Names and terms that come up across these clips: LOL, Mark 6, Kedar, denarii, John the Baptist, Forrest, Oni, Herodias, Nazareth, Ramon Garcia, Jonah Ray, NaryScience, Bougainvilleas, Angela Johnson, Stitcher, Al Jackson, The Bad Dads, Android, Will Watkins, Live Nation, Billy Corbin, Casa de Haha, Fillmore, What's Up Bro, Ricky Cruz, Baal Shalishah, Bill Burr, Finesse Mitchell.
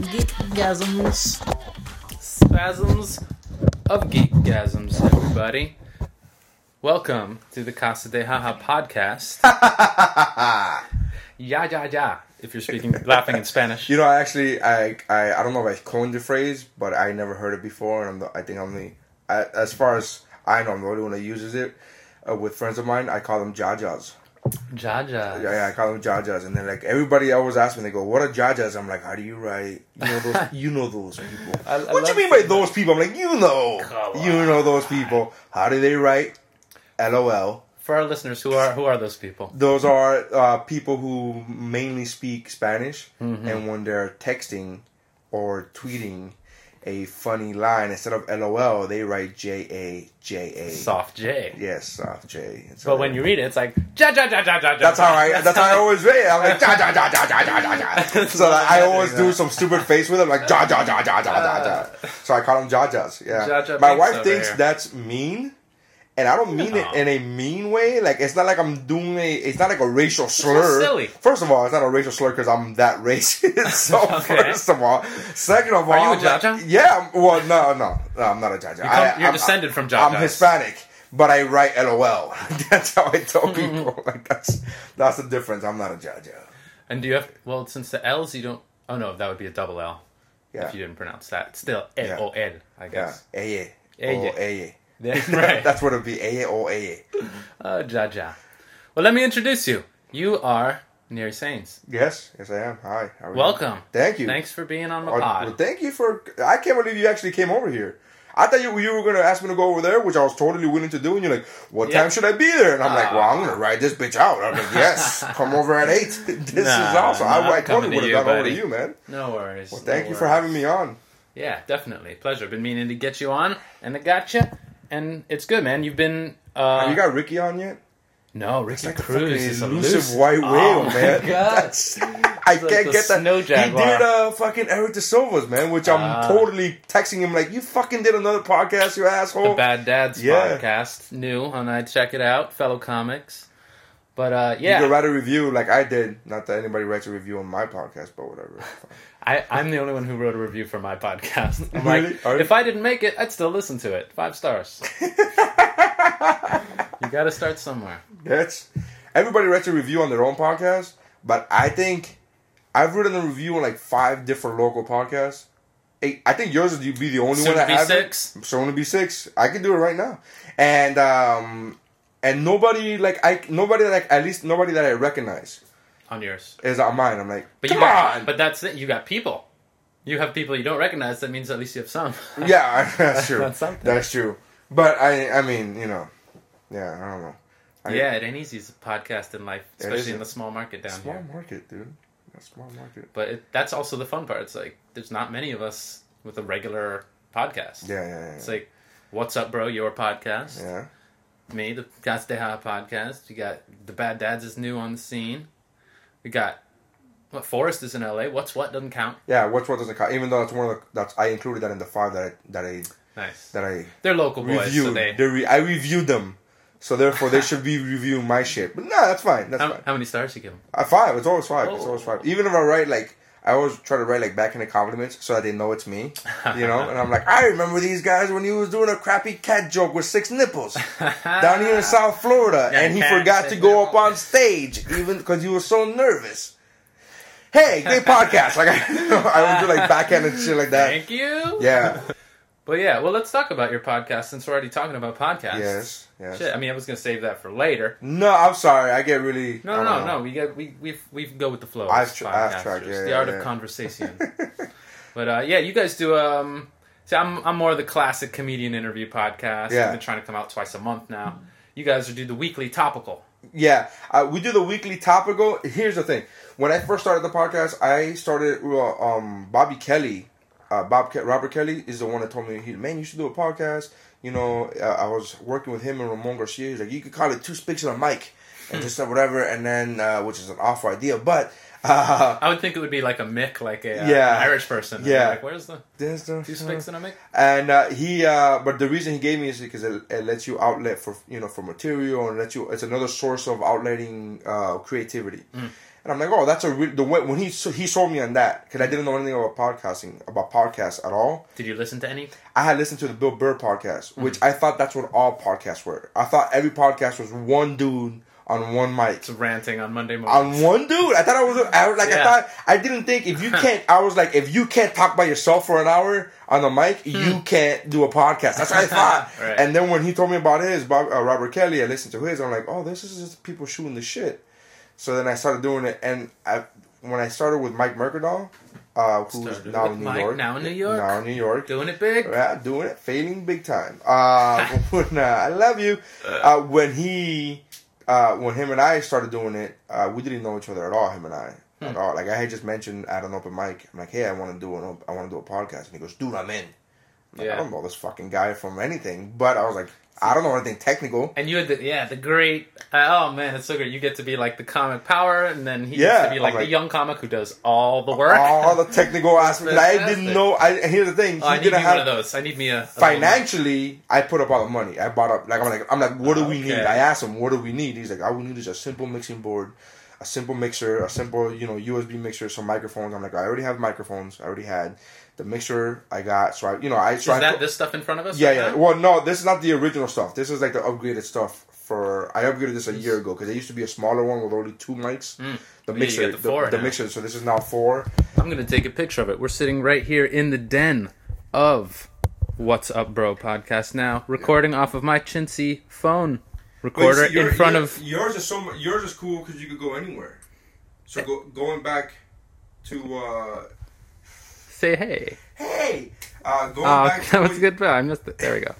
Geekgasms, spasms of geekgasms, everybody. Welcome to the Casa de Haha podcast. Ya, ya, ya. If you're speaking, laughing in Spanish. You know, I don't know if I coined the phrase, but I never heard it before, and as far as I know, I'm the only one that uses it. With friends of mine, I call them jajas. Jajas. Yeah, I call them jajas, and then like everybody always asks me, they go, "What are jajas?" I'm like, "How do you write? You know those people. What do you mean by those people?" I'm like, you know those people. How do they write? LOL. For our listeners, who are those people? Those are people who mainly speak Spanish, mm-hmm. and when they're texting or tweeting a funny line, instead of LOL, they write J-A-J-A. Soft J. Yes, soft J. It's but when you read it, it's like, ja-ja-ja-ja-ja-ja. That's how I always read it. I'm like, ja-ja-ja-ja-ja-ja-ja. So I always do some stupid face with it, like, ja-ja-ja-ja-ja-ja-ja. So I call them jajas. Yeah. My wife thinks that's mean. And I don't mean it in a mean way. Like, it's not like I'm doing it's not like a racial slur. It's silly. First of all, it's not a racial slur because I'm that racist. So, okay. First of all. Second of all. Are you a Jaja? Yeah. Well, no. I'm not a Jaja. You're descended from Jaja. I'm Hispanic, but I write LOL. That's how I tell people. Like, that's the difference. I'm not a Jaja. And do you have, well, since the L's, you don't, oh no, that would be a double L. Yeah. If you didn't pronounce that. It's still LOL, I guess. Yeah. Eye. That's right. That's what it would be, A-A-O-A-A. Oh, ja-ja. Well, let me introduce you. You are NaryScience. Yes, I am. Hi. How are you? Welcome. Thank you. Thanks for being on the pod. Well, thank you for... I can't believe you actually came over here. I thought you were going to ask me to go over there, which I was totally willing to do, and you're like, what time should I be there? And I'm like, well, I'm going to ride this bitch out. I'm like, yes, come over at 8. This is awesome. I totally would have gone over to you, man. No worries. Well, thank you for having me on. Yeah, definitely. Pleasure. Been meaning to get you on, and I got you. And it's good, man. You've been... Have you got Ricky on yet? No, Ricky Cruz is an elusive white whale, man. Oh, God. I can't get that. Snow jaguar. He did fucking Eric De Silva's, man, which I'm totally texting him like, you fucking did another podcast, you asshole. The Bad Dads podcast. New, and I check it out. Fellow comics. But, yeah. You can write a review like I did. Not that anybody writes a review on my podcast, but whatever. I'm the only one who wrote a review for my podcast. I'm really? Like, if I didn't make it, I'd still listen to it. 5 stars. You got to start somewhere. Everybody writes a review on their own podcast, but I think I've written a review on like 5 different local podcasts. I think yours would be the only one that has it. Soon to be 6. I can do it right now. And, and nobody that I recognize on yours is on mine. I'm like, but but that's it. You got people. You have people you don't recognize. That means at least you have some. Yeah, that's true. That's true. But I mean, you know, yeah, I don't know. It ain't easy as a podcast in life, especially in the small market down here. Small market, dude. Small market. But that's also the fun part. It's like there's not many of us with a regular podcast. Yeah. It's like, What's Up Bro? Your podcast. Yeah. Me, the Casa de Haha podcast. You got The Bad Dads is new on the scene. We got Forrest is in LA. What's What doesn't count. Yeah, What's What doesn't count. Even though that's one of the I included that in the 5 that I they're local boys. So I reviewed them, so therefore they should be reviewing my shit. But no, that's fine. That's fine. How many stars you give them? 5. It's always 5. Oh. It's always 5. Even if I write like. I always try to write like back in the compliments so that they know it's me, you know. And I'm like, I remember these guys when he was doing a crappy cat joke with 6 nipples down here in South Florida, and he forgot to go up on stage even because he was so nervous. Hey, great podcast! Like I would do like backhanded shit like that. Thank you. Yeah. But yeah, well, let's talk about your podcast since we're already talking about podcasts. Yes. Shit, I mean, I was gonna save that for later. No, I'm sorry. I get really no. We go with the flow. The art of conversation. But you guys do. See, I'm more of the classic comedian interview podcast. Yeah. I've been trying to come out twice a month now. You guys do the weekly topical. Yeah, we do the weekly topical. Here's the thing: when I first started the podcast, I started Bobby Kelly. Robert Kelly is the one that told me, man, you should do a podcast. You know, I was working with him and Ramon Garcia. He's like, you could call it 2 Spicks and a Mic. and just whatever, and then which is an awful idea, but I would think it would be like a Mick, like a an Irish person. Yeah, like, where's the two spicks in a Mick? And but the reason he gave me is because it lets you outlet for for material, and it's another source of outletting creativity. Mm. And I'm like, oh, that's the way when he sold me on that, because I didn't know anything about podcasts at all. Did you listen to any? I had listened to the Bill Burr podcast, which I thought that's what all podcasts were. I thought every podcast was one dude on one mic. It's ranting on Monday mornings. On one dude. I was like, if you can't talk by yourself for an hour on the mic, you can't do a podcast. That's what I thought. Right. And then when he told me about his, Robert Kelly, I listened to his. I'm like, oh, this is just people shooting the shit. So then I started doing it. And when I started with Mike Merkerdahl, who's now in New York. Now in New York. Doing it big. Yeah, doing it. Failing big time. I love you. When him and I started doing it, we didn't know each other at all. Him and I, at all. Like I had just mentioned at an open mic, I'm like, "Hey, I want to do a podcast," and he goes, "Dude, I'm in." I'm like, I don't know this fucking guy from anything, but I was like, I don't know anything technical. And you had the great, oh man, it's so great. You get to be like the comic power, and then he gets to be like the young comic who does all the work. All the technical aspects. I didn't know. And here's the thing. Oh, I need one of those. I need me a financially, I put up all the money. I bought up, I'm like, what do we need? I asked him, what do we need? He's like, all we need is a simple mixing board, a simple mixer, a simple, USB mixer, some microphones. I'm like, I already have microphones. I already had. The mixer I got, so this stuff in front of us? Yeah. Well, no, this is not the original stuff. This is like the upgraded stuff. I upgraded this a year ago because it used to be a smaller one with only two mics. Mm. The mixer, you get the mixer. So this is now four. I'm gonna take a picture of it. We're sitting right here in the den of What's Up Bro podcast now, recording off of my chintzy phone recorder in front of yours. Yours is cool because you could go anywhere. So going back to. Say hey. Hey! Going back to... That was a good bro. I missed it. There we go.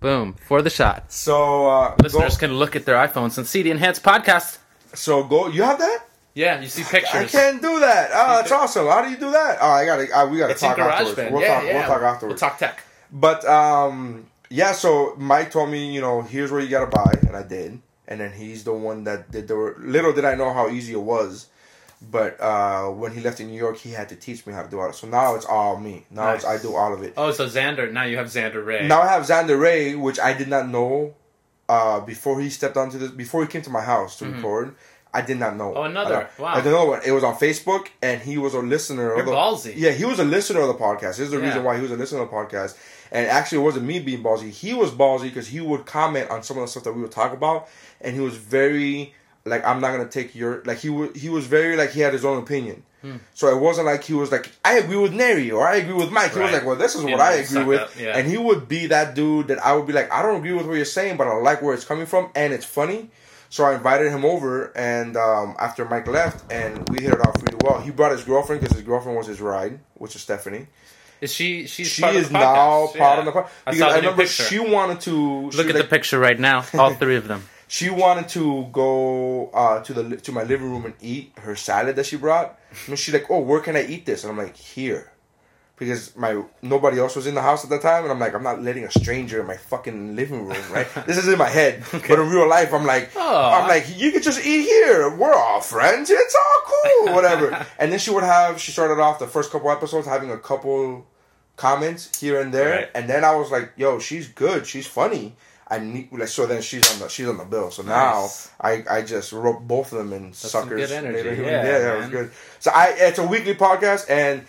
Boom. For the shot. So... listeners can look at their iPhones and see the enhanced podcast. So go... You have that? Yeah, you see pictures. I can't do that. Oh, that's awesome. How do you do that? Oh, we got to talk afterwards. We'll talk afterwards. We'll talk tech. But, so Mike told me, here's where you got to buy. And I did. And then he's the one that did the... Little did I know how easy it was. But when he left in New York, he had to teach me how to do all it. So now it's all me. Now I do all of it. Oh, so now you have Xander Ray. Now I have Xander Ray, which I did not know before he stepped onto this. Before he came to my house to record, I did not know. Oh, another. Wow. I didn't know it. It was on Facebook, and he was a listener. You're ballsy. Yeah, he was a listener of the podcast. Here's the reason why he was a listener of the podcast. And actually, it wasn't me being ballsy. He was ballsy because he would comment on some of the stuff that we would talk about, and he was very... Like, I'm not going to take your... Like, he was very... Like, he had his own opinion. Hmm. So it wasn't like he was like, I agree with Nary or I agree with Mike. He was like, well, this is what I agree with. Yeah. And he would be that dude that I would be like, I don't agree with what you're saying, but I like where it's coming from. And it's funny. So I invited him over. And after Mike left, and we hit it off really well. He brought his girlfriend because his girlfriend was his ride, which is Stephanie. Is she is now part of the podcast. Because I remember she wanted to... Look at the picture right now. All three of them. She wanted to go to my living room and eat her salad that she brought. And she's like, "Oh, where can I eat this?" And I'm like, "Here," because nobody else was in the house at the time. And I'm like, "I'm not letting a stranger in my fucking living room, right?" This is in my head, but in real life, I'm like, you could just eat here. We're all friends. It's all cool, whatever." And then she started off the first couple episodes having a couple comments here and there, right. And then I was like, "Yo, she's good. She's funny." So then she's on the bill. So nice. Now I just wrote both of them in suckers. Some good energy. That was good. So it's a weekly podcast, and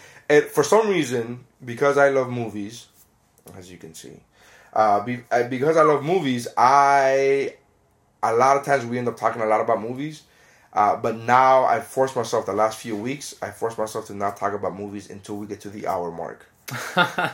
for some reason, because I love movies, as you can see, because I love movies, a lot of times we end up talking a lot about movies. But now I forced myself the last few weeks. I forced myself to not talk about movies until we get to the hour mark.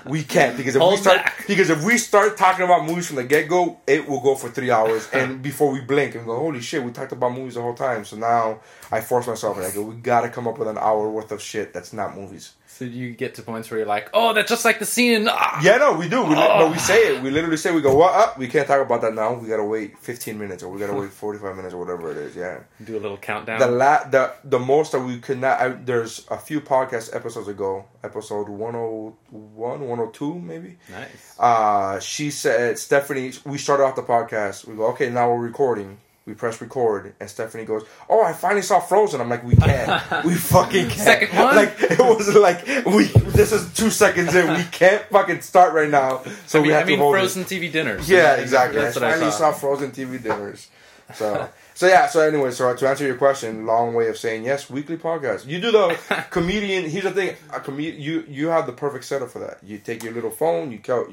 We can't because if we start talking about movies from the get go, it will go for 3 hours, and before we blink and go, holy shit, we talked about movies the whole time. So now I force myself and I go, we gotta come up with an hour worth of shit that's not movies. So you get to points where you're like, oh, that's just like the scene. Yeah, no, we do. We say it. We literally say, we go, what up? We can't talk about that now. We gotta wait 15 minutes, or we gotta wait 45 minutes, or whatever it is. Yeah, do a little countdown. The most that we could not. There's a few podcast episodes ago, episode 101. 102 maybe. Nice. She said, Stephanie, we started off the podcast. We go, okay, now we're recording. We press record, and Stephanie goes, "Oh, I finally saw Frozen." I'm like, "We can't. We fucking can't." Second one? Like, it wasn't like, this is 2 seconds in. We can't fucking start right now. So I mean, we have to hold Frozen TV dinners. Yeah, exactly. I finally saw Frozen TV dinners. So anyway, to answer your question, long way of saying yes, weekly podcast. You do the comedian. Here's the thing. You have the perfect setup for that. You take your little phone, you go,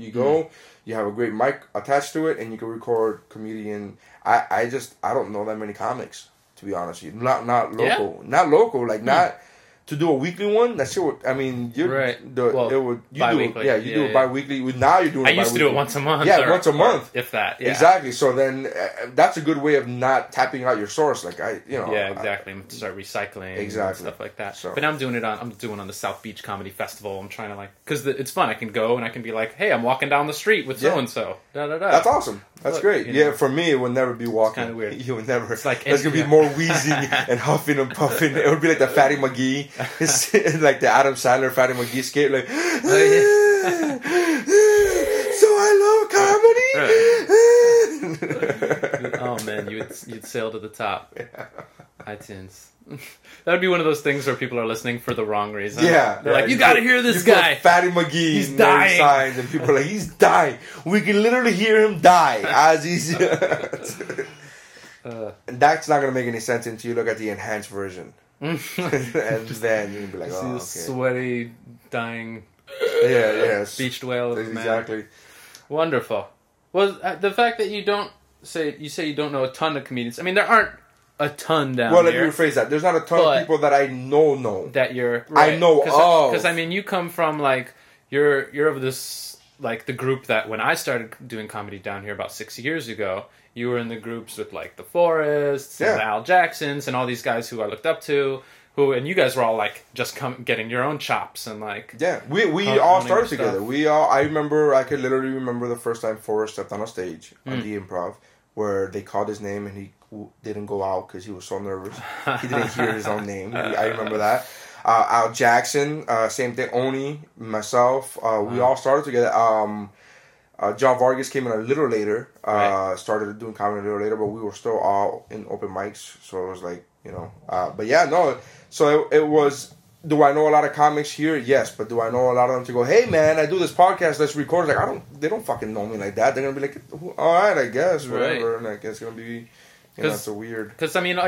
you have a great mic attached to it, and you can record comedian. I don't know that many comics, to be honest with you. Not local. Not to do a weekly one. That shit would, I mean, you're right. Bi-weekly. You do it bi-weekly. Now you're doing it bi-weekly. I used to do it once a month. Yeah, once a month. If that. Yeah. Exactly. So then that's a good way of not tapping out your source. Yeah, exactly. I'm going to start recycling. Exactly. And stuff like that. So. But now I'm doing on the South Beach Comedy Festival. I'm trying to because it's fun. I can go and I can be like, hey, I'm walking down the street with so-and-so. Da, da, da. That's awesome. That's great. For me, it would never be walking. It's kind of weird. You would never. It's like there's going to be more wheezing and huffing and puffing. It would be like the Fatty McGee. Like the Adam Sandler Fatty McGee skit, like, so I love comedy. Oh man, you'd sail to the top. Yeah. iTunes. That would be one of those things where people are listening for the wrong reason. Yeah, they're you gotta hear this guy. Fatty McGee, he's dying. Signs, and people are like, he's dying. We can literally hear him die as he's. That's not gonna make any sense until you look at the enhanced version. And then you'd be like, oh, okay. Sweaty, dying, beached whale of a man. Exactly. Wonderful. Well, the fact that you say you don't know a ton of comedians. I mean, there aren't a ton down here. Well, let me rephrase that. There's not a ton of people that I know. That you're right. I know of. Because I mean, you come from you're of this the group that when I started doing comedy down here about 6 years ago. You were in the groups with the Forrests and the Al Jacksons and all these guys who I looked up to. And you guys were all just getting your own chops and we all started together. I could literally remember the first time Forrest stepped on a stage on the Improv where they called his name and he didn't go out because he was so nervous. He didn't hear his own name. I remember that. Al Jackson, same thing. Oni, myself, we all started together. John Vargas came in a little later, started doing comedy a little later, but we were still all in open mics, so it was it was, do I know a lot of comics here? Yes, but do I know a lot of them to go, hey man, I do this podcast, let's record? They don't fucking know me like that. They're going to be like, all right, I guess, whatever, and it's going to be, it's so weird. Because, I mean,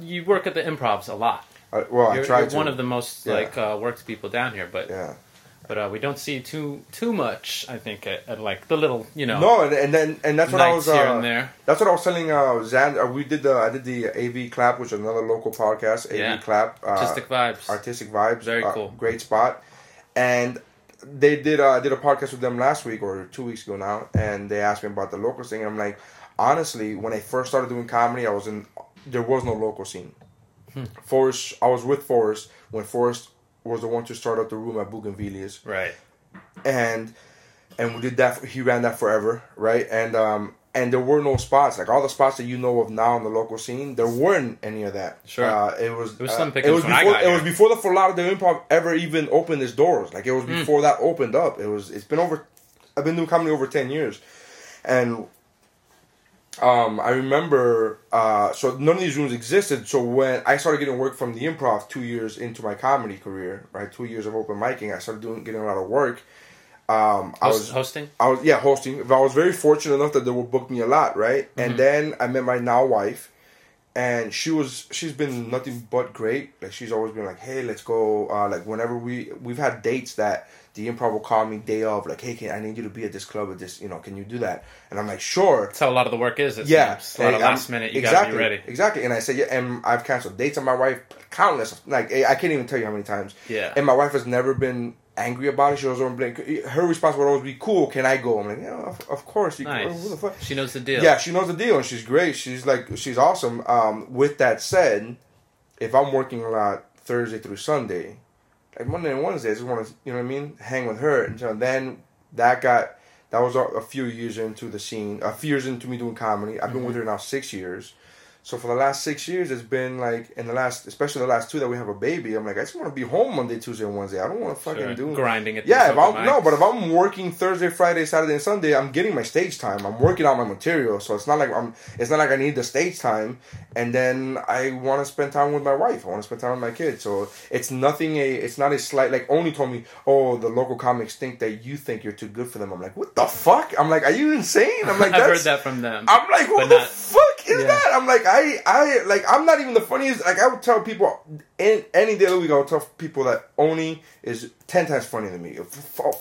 you work at the Improvs a lot. I try to. You're one of the most, worked people down here, but... Yeah. But we don't see too much, I think, at the little, No, and that's what I was. Here and there. That's what I was telling Xander. I did the AV Clap, which is another local podcast. AV Clap. Artistic Vibes. Very cool. Great spot. And they did. I did a podcast with them last week or 2 weeks ago now, and they asked me about the local scene. And I'm like, honestly, when I first started doing comedy, there was no local scene. Forrest, I was with Forrest when Forrest was the one to start up the room at Bougainvilleas. Right. And we did that. He ran that forever, right? And there were no spots. All the spots that you know of now in the local scene, there weren't any of that. Sure. It was some pictures when I got here. It was before the Falado de Impop ever even opened its doors. It was before that opened up. It's been over... I've been doing comedy over 10 years. And... I remember, so none of these rooms existed. So when I started getting work from the Improv 2 years into my comedy career, right? 2 years of open micing, I started getting a lot of work. I was hosting. I was very fortunate enough that they would book me a lot, right? Mm-hmm. And then I met my now wife, and she's been nothing but great. She's always been like, hey, let's go. Whenever we've had dates that the Improv will call me day of, hey, I need you to be at this club at this, can you do that? And I'm like, sure. That's how a lot of the work is. It's a lot of last minute, you gotta be ready. Exactly. And I said, and I've canceled dates on my wife countless, I can't even tell you how many times. Yeah. And my wife has never been angry about it. She was on blame. Her response would always be, cool, can I go? I'm like, yeah, of course. Nice. Who the fuck? She knows the deal. Yeah, she knows the deal, and she's great. She's awesome. With that said, if I'm working a lot Thursday through Sunday, Monday and Wednesday, I just want to, hang with her. And so then that was a few years into the scene, a few years into me doing comedy. I've been with her now 6 years. So for the last 6 years, it's been like, especially the last two that we have a baby, I'm like, I just want to be home Monday, Tuesday, and Wednesday. I don't want to fucking do grinding at but if I'm working Thursday, Friday, Saturday, and Sunday, I'm getting my stage time. I'm working out my material, so it's not like I need the stage time. And then I want to spend time with my wife. I want to spend time with my kids. So it's not a slight, like Oni told me, oh, the local comics think that you think you're too good for them. I'm like, what the fuck? I'm like, are you insane? I'm like, I've heard that from them. I'm like, who the fuck is that? I'm like, I'm not even the funniest. Like, I would tell people any day of the week, I would tell people that Oni is 10 times funnier than me.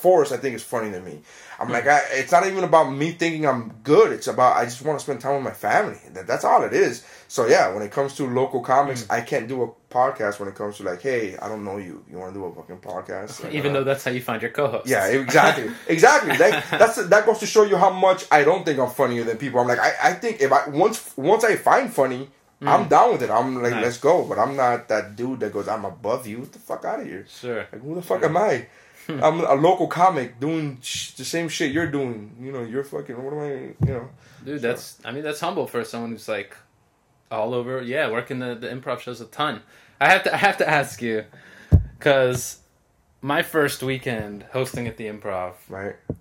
Forrest, I think, is funnier than me. I'm like, it's not even about me thinking I'm good. It's about I just want to spend time with my family. That's all it is. So yeah, when it comes to local comics, I can't do a podcast. When it comes to like, hey, I don't know you. You want to do a fucking podcast? And, even though that's how you find your co-hosts. Yeah, exactly. That goes to show you how much I don't think I'm funnier than people. I'm like, I think if once I find funny, I'm down with it. I'm like, let's go. But I'm not that dude that goes, I'm above you. Get the fuck out of here. Sure. Like, who the fuck am I? I'm a local comic doing the same shit you're doing. You know, you're fucking, what am I, Dude, that's humble for someone who's like all over, working the improv shows a ton. I have to ask you, because my first weekend hosting at the Improv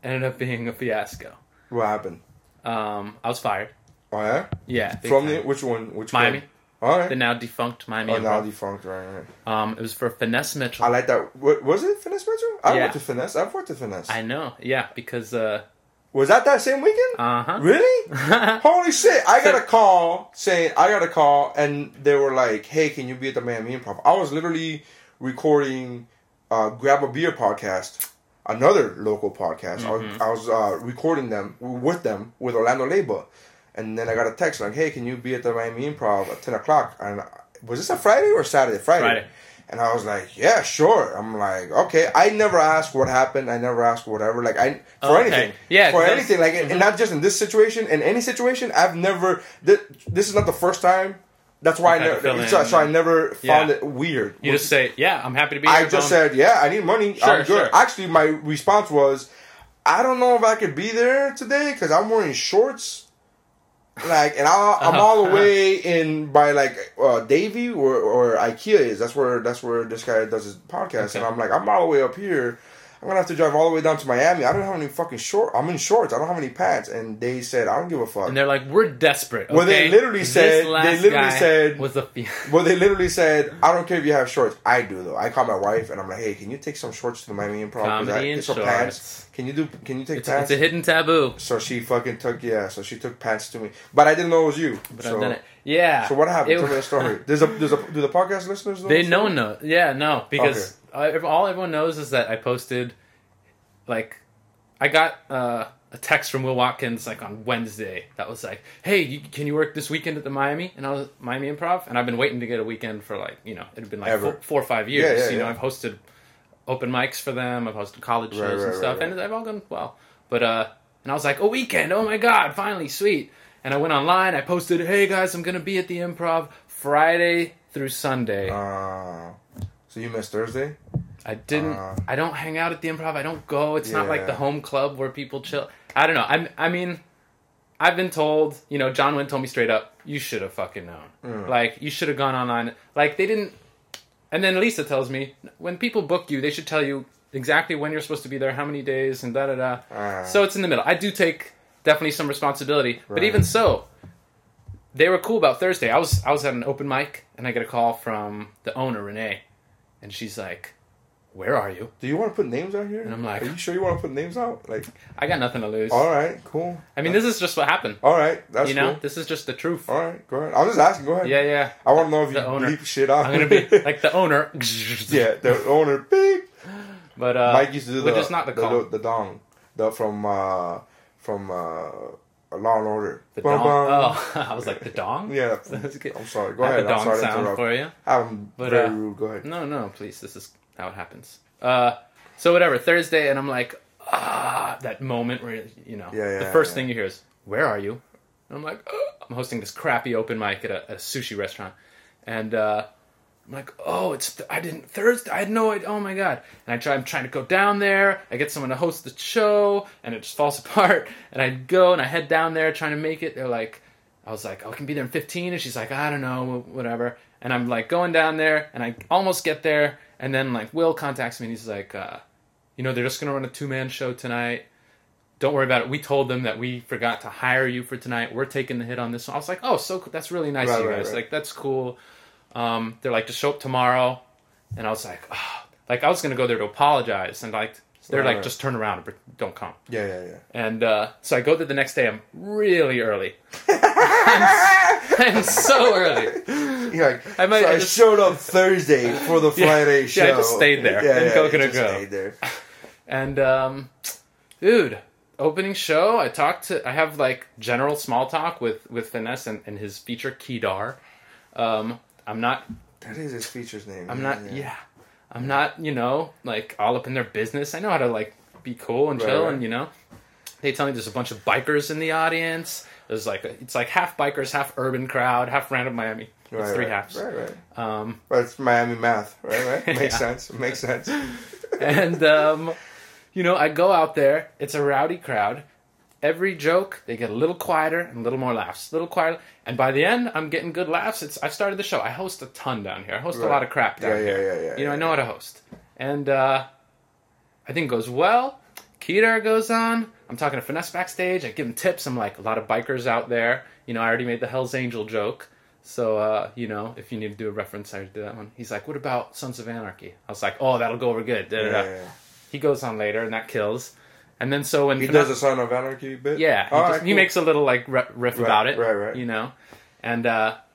ended up being a fiasco. What happened? I was fired. Oh, yeah? Yeah. From the, which one? Which Miami. One? All right. The now defunct Miami. Oh, now defunct, right. It was for Finesse Mitchell. I like that. Was it Finesse Mitchell? Went to Finesse. I've worked at Finesse. I know. Yeah, because... was that same weekend? Uh-huh. Really? Holy shit. I got a call, and they were like, hey, can you be at the Miami Improv? I was literally recording Grab a Beer podcast, another local podcast. Mm-hmm. I was recording them with Orlando Labor. And then I got a text like, hey, can you be at the Miami Improv at 10 o'clock? And was this a Friday or Saturday? Friday. And I was like, yeah, sure. I'm like, okay. I never asked what happened. I never asked whatever. Like, anything. Yeah. For anything. Like, and not just in this situation. In any situation, I've never... This is not the first time. That's why I never found it weird. You just say, I'm happy to be here. I just said, I need money. Sure, I'm good. Sure. Actually, my response was, I don't know if I could be there today because I'm wearing shorts. Like, and I'm all the way in by like Davey or IKEA is. That's where this guy does his podcast. Okay. And I'm like, I'm all the way up here. I'm gonna have to drive all the way down to Miami. I don't have any fucking shorts. I'm in shorts. I don't have any pants. And they said, I don't give a fuck. And they're like, we're desperate. Okay? Well, they literally said, they literally said, I don't care if you have shorts. I do though. I call my wife and I'm like, hey, can you take some shorts to the Miami Improv? Pants. Can you take pants? It's a hidden taboo. So she fucking took she took pants to me, but I didn't know it was you. But I've done it. Yeah. So what happened? Tell me the story. Do the podcast listeners know? Because all everyone knows is that I posted, like, I got a text from Will Watkins like on Wednesday that was like, hey, can you work this weekend at the Miami? And I was Miami Improv, and I've been waiting to get a weekend for like, it had been like four or 5 years. I've hosted open mics for them. I've hosted college shows and stuff, and I've all gone well. But and I was like, a weekend! Oh my god! Finally, sweet! And I went online. I posted, "Hey guys, I'm gonna be at the Improv Friday through Sunday." So you missed Thursday? I didn't. I don't hang out at the Improv. I don't go. It's not like the home club where people chill. I don't know. I mean, I've been told. John Wynn told me straight up, "You should have fucking known. Like, you should have gone online. Like, they didn't." And then Lisa tells me, when people book you, they should tell you exactly when you're supposed to be there, how many days, and da-da-da. So it's in the middle. I do take definitely some responsibility. Right. But even so, they were cool about Thursday. I was at an open mic, and I get a call from the owner, Renee. And she's like, where are you? Do you want to put names out here? And I'm like... Are you sure you want to put names out? Like, I got nothing to lose. All right, cool. I mean, this is just what happened. All right, that's cool. This is just the truth. All right, go ahead. I'm just asking, go ahead. Yeah, yeah. I want to know if you bleep shit out. I'm going to be like the owner. Yeah, the owner, beep. But, Mike used to do the dong. From Law & Order. The dong? Oh, I was like, the dong? Yeah. I'm sorry, go ahead. The dong sound for you. I'm very rude, go ahead. No, please, this is... how it happens. So whatever, Thursday, and I'm like, that moment where, the first thing you hear is, where are you? And I'm like, I'm hosting this crappy open mic at a sushi restaurant. And I'm like, Thursday, I had no idea, oh my God. And I'm trying to go down there, I get someone to host the show, and it just falls apart, and I go and I head down there trying to make it, they're like, I was like, oh, I can be there in 15. And she's like, I don't know, whatever. And I'm like going down there and I almost get there. And then like Will contacts me and he's like, you know, they're just going to run a 2-man show tonight. Don't worry about it. We told them that we forgot to hire you for tonight. We're taking the hit on this one. I was like, oh, so cool. That's really nice of you guys. Right. Like, that's cool. They're like, just show up tomorrow. And I was like, oh. Like, I was going to go there to apologize. And like, they're like, just turn around and don't come. Yeah. And so I go there the next day. I'm really early. I'm so early. You're like, I showed up Thursday for the Friday show. Yeah, I just stayed there. Yeah, Coconut Grove. Stayed there. And, dude... Opening show, I have like general small talk with Finesse and his feature Kedar. I'm not. That is his feature's name. I'm not. Yeah. I'm not. You know, like all up in their business. I know how to like be cool and chill, and you know, they tell me there's a bunch of bikers in the audience. There's like it's like half bikers, half urban crowd, half random Miami. It's three halves. Right. But it's Miami math. Right. Makes sense. And. You know, I go out there. It's a rowdy crowd. Every joke, they get a little quieter and a little more laughs. And by the end, I'm getting good laughs. I've started the show. I host a ton down here. I host a lot of crap down here. I know how to host. And I think it goes well. Kedar goes on. I'm talking to Finesse backstage. I give him tips. I'm like, a lot of bikers out there. You know, I already made the Hell's Angel joke. So, you know, if you need to do a reference, I do that one. He's like, what about Sons of Anarchy? I was like, oh, that'll go over good. He goes on later, and that kills. And then so when... He does a Son of Anarchy bit? Yeah. He makes a little, like, riff about it. Right. You know? And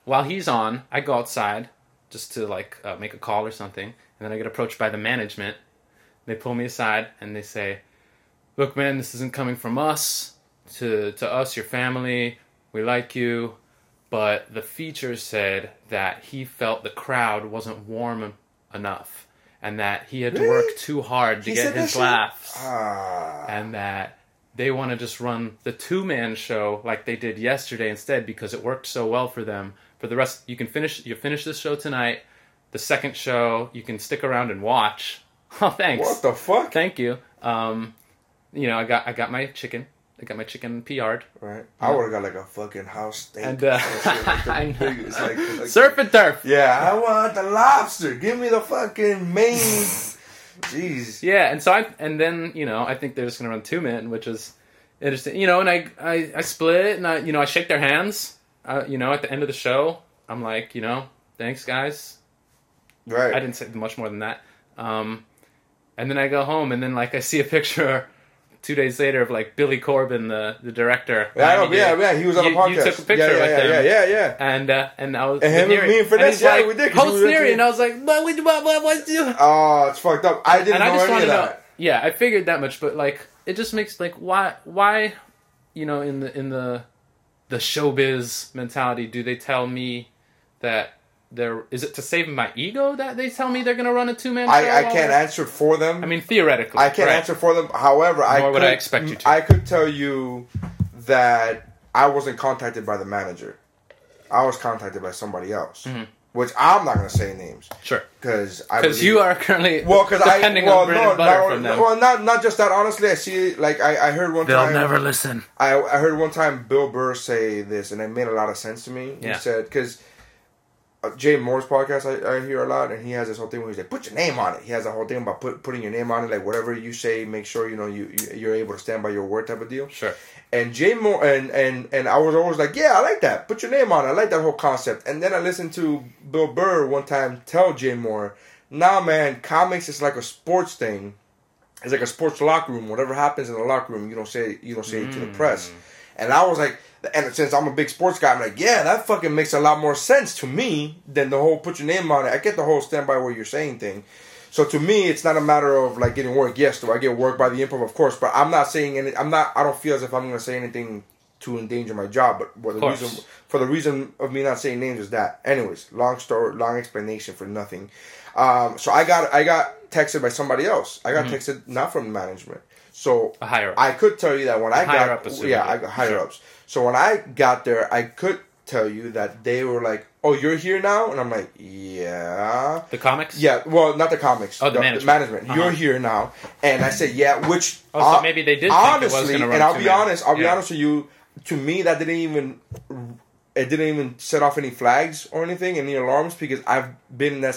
while he's on, I go outside just to, like, make a call or something. And then I get approached by the management. They pull me aside, and they say, look, man, this isn't coming from us to us, your family. We like you. But the feature said that he felt the crowd wasn't warm enough. And that he had to work too hard to get his laughs. And that they want to just run the 2-man show like they did yesterday instead because it worked so well for them. For the rest, you finish this show tonight. The second show, you can stick around and watch. Oh, thanks. What the fuck? Thank you. You know, I got my chicken. I got my chicken PR'd. Right. I would have got like a fucking house steak. And, surf and turf. Yeah, I want the lobster. Give me the fucking main. Jeez. Yeah, and so then, you know, I think they're just going to run 2-man, which is interesting. You know, and I split and I shake their hands. You know, at the end of the show, I'm like, you know, thanks guys. Right. I didn't say much more than that. And then I go home and then like I see a picture 2 days later of like Billy Corbin, the director. Yeah, he was on a podcast. You took a picture with him. Yeah. And I was and him and me and Finesse. Yeah, like, we did. Host Nary, and I was like, what do? Oh, it's fucked up. I didn't know any of that. Yeah, I figured that much, but like, it just makes like why, you know, in the showbiz mentality, do they tell me that? Is it to save my ego that they tell me they're going to run a 2-man show? I can't answer for them. I mean, theoretically. I can't answer for them. However, would I expect you to. I could tell you that I wasn't contacted by the manager. I was contacted by somebody else, which I'm not going to say names. Sure. Because you are currently depending on bread and butter from them. Well, not just that. Honestly, I see, like, I heard one time... They'll never listen. I heard one time Bill Burr say this, and it made a lot of sense to me. Yeah. He said, because... Jay Moore's podcast I hear a lot, and he has this whole thing where he's like, put your name on it. He has a whole thing about putting your name on it, like whatever you say, make sure you know you're able to stand by your word type of deal. Sure. And Jay Moore and I was always like, yeah, I like that. Put your name on it. I like that whole concept. And then I listened to Bill Burr one time tell Jay Moore, nah man, comics is like a sports thing. It's like a sports locker room. Whatever happens in the locker room, you don't say it to the press. And I was like, and since I'm a big sports guy, I'm like, yeah, that fucking makes a lot more sense to me than the whole put your name on it. I get the whole stand by what you're saying thing. So to me, it's not a matter of like getting work. Yes, do I get work by the improv? Of course, but I'm not saying any. I don't feel as if I'm going to say anything to endanger my job. But the reason of me not saying names is that. Anyways, long explanation for nothing. So I got texted by somebody else. I got texted not from management. So a higher up. I could tell you that when I got higher ups. So when I got there, I could tell you that they were like, "Oh, you're here now," and I'm like, "Yeah." The comics? Yeah, well, not the comics. Oh, the management. Uh-huh. You're here now, and I said, "Yeah," which so maybe they did. Honestly, think it was gonna run and I'll be honest with you. To me, that didn't even it didn't even set off any flags or anything, any alarms, because I've been in that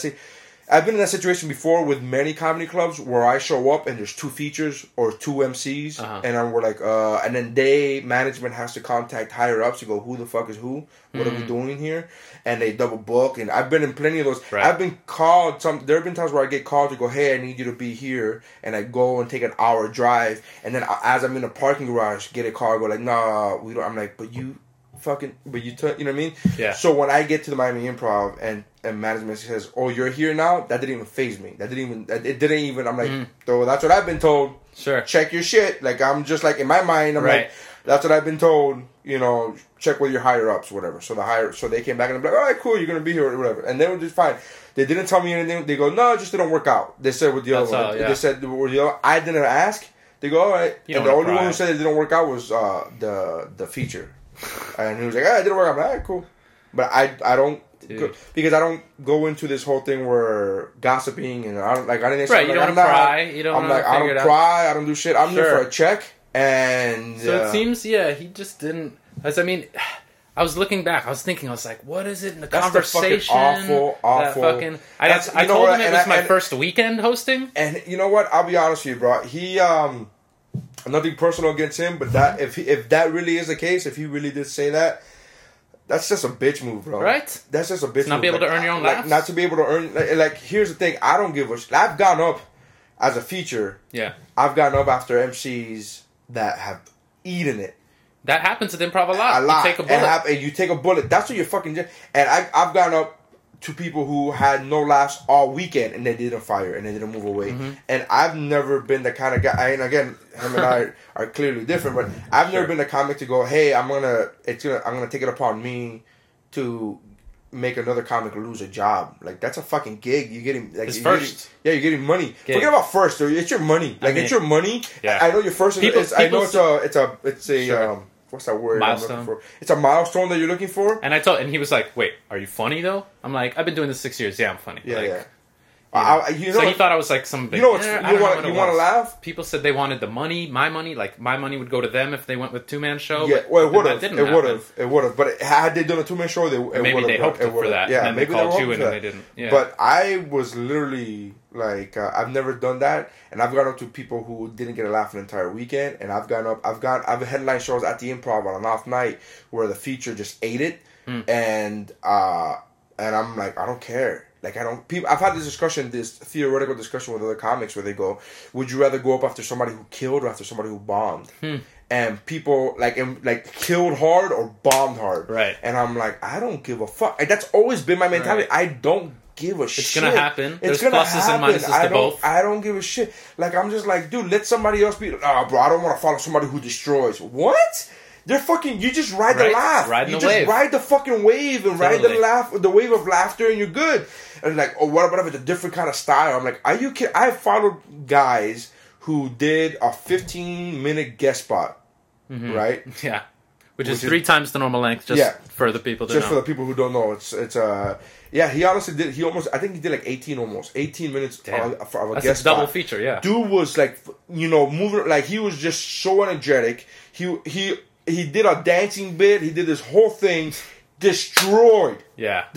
situation before with many comedy clubs where I show up and there's two features or two MCs, and we're like, and then management has to contact higher ups to go, who the fuck is who? What are we doing here? And they double book, and I've been in plenty of those. Right. I've been called. There have been times where I get called to go, hey, I need you to be here, and I go and take an hour drive, and then as I'm in the parking garage, get a car, go like, nah, we don't. I'm like, you know what I mean? Yeah. So when I get to the Miami Improv and management says, oh, you're here now, that didn't even faze me. I'm like, so that's what I've been told. Sure. Check your shit. Like, I'm just like, in my mind, I'm like, that's what I've been told, you know, check with your higher ups, whatever. So they came back and I'm like, all right, cool, you're going to be here or whatever. And they were just fine. They didn't tell me anything. They go, no, just didn't work out. They said with the other one. Yeah. They said with the other. I didn't ask. They go, all right. And the only one who said it didn't work out was the feature. And he was like, ah, it didn't work out. I'm like, all right, cool. But I don't, because I don't go into this whole thing where gossiping and I don't, like, I didn't, right, like, you don't cry. You don't, I'm like, I don't cry. I don't do shit. I'm there for a check. And so it seems, he just didn't, I mean, I was looking back, I was thinking, I was like, what is it in the conversation? That's awful. I told him it was my first weekend hosting. And you know what? I'll be honest with you, bro. He, nothing personal against him, but that if that really is the case, if he really did say that, that's just a bitch move, bro. Right? That's just a bitch move. Not be able to earn your own laughs. Not to be able to earn... Like, here's the thing. I don't give a... I've gone up as a feature. Yeah. I've gotten up after MCs that have eaten it. That happens at Improv a lot. You take a bullet. And you take a bullet. That's what you're fucking... And I've gotten up to people who had no laughs all weekend and they didn't fire and they didn't move away. Mm-hmm. And I've never been the kind of guy, and again, him and I are clearly different, but I've never been the comic to go, hey, I'm gonna take it upon me to make another comic lose a job. Like, that's a fucking gig. You're getting like you're getting money. Forget about first, it's your money. Like, it's your money. Yeah. I know your first is, I know it's a what's that word? Milestone. It's a milestone that you're looking for. And he was like, "Wait, are you funny though?" I'm like, "I've been doing this 6 years. Yeah, I'm funny." Yeah, like, yeah. He thought I was like some big... You want to laugh? People said they wanted the money, my money. Like, my money would go to them if they went with two-man show. Yeah, well, it would have. But had they done a two-man show, they hoped for that. Yeah, and maybe they called you in and they didn't. Yeah. But I was literally like, I've never done that, and I've gone up to people who didn't get a laugh an entire weekend, and I've headlined shows at the Improv on an off night where the feature just ate it, and I'm like, I don't care. Like, I've had this theoretical discussion with other comics where they go, would you rather go up after somebody who killed or after somebody who bombed? And people, like killed hard or bombed hard. Right. And I'm like, I don't give a fuck. And that's always been my mentality. Right. I don't give a shit. It's going to happen. There's pluses and minuses to both. I don't give a shit. Like, I'm just like, dude, let somebody else be... bro, I don't want to follow somebody who destroys. What? They're fucking... You just ride the laugh. Ride the fucking wave and ride the laugh, the wave of laughter, and you're good. And like, oh, what about if it's a different kind of style? I'm like, are you kidding? I followed guys who did a 15-minute guest spot, right? Yeah, which is three times the normal length. Just for the people. Just know. For the people who don't know, it's yeah. He honestly did. I think he did like 18 minutes for a guest spot. That's a double feature. Yeah, dude was like, moving. Like, he was just so energetic. He did a dancing bit. He did this whole thing. Destroyed. And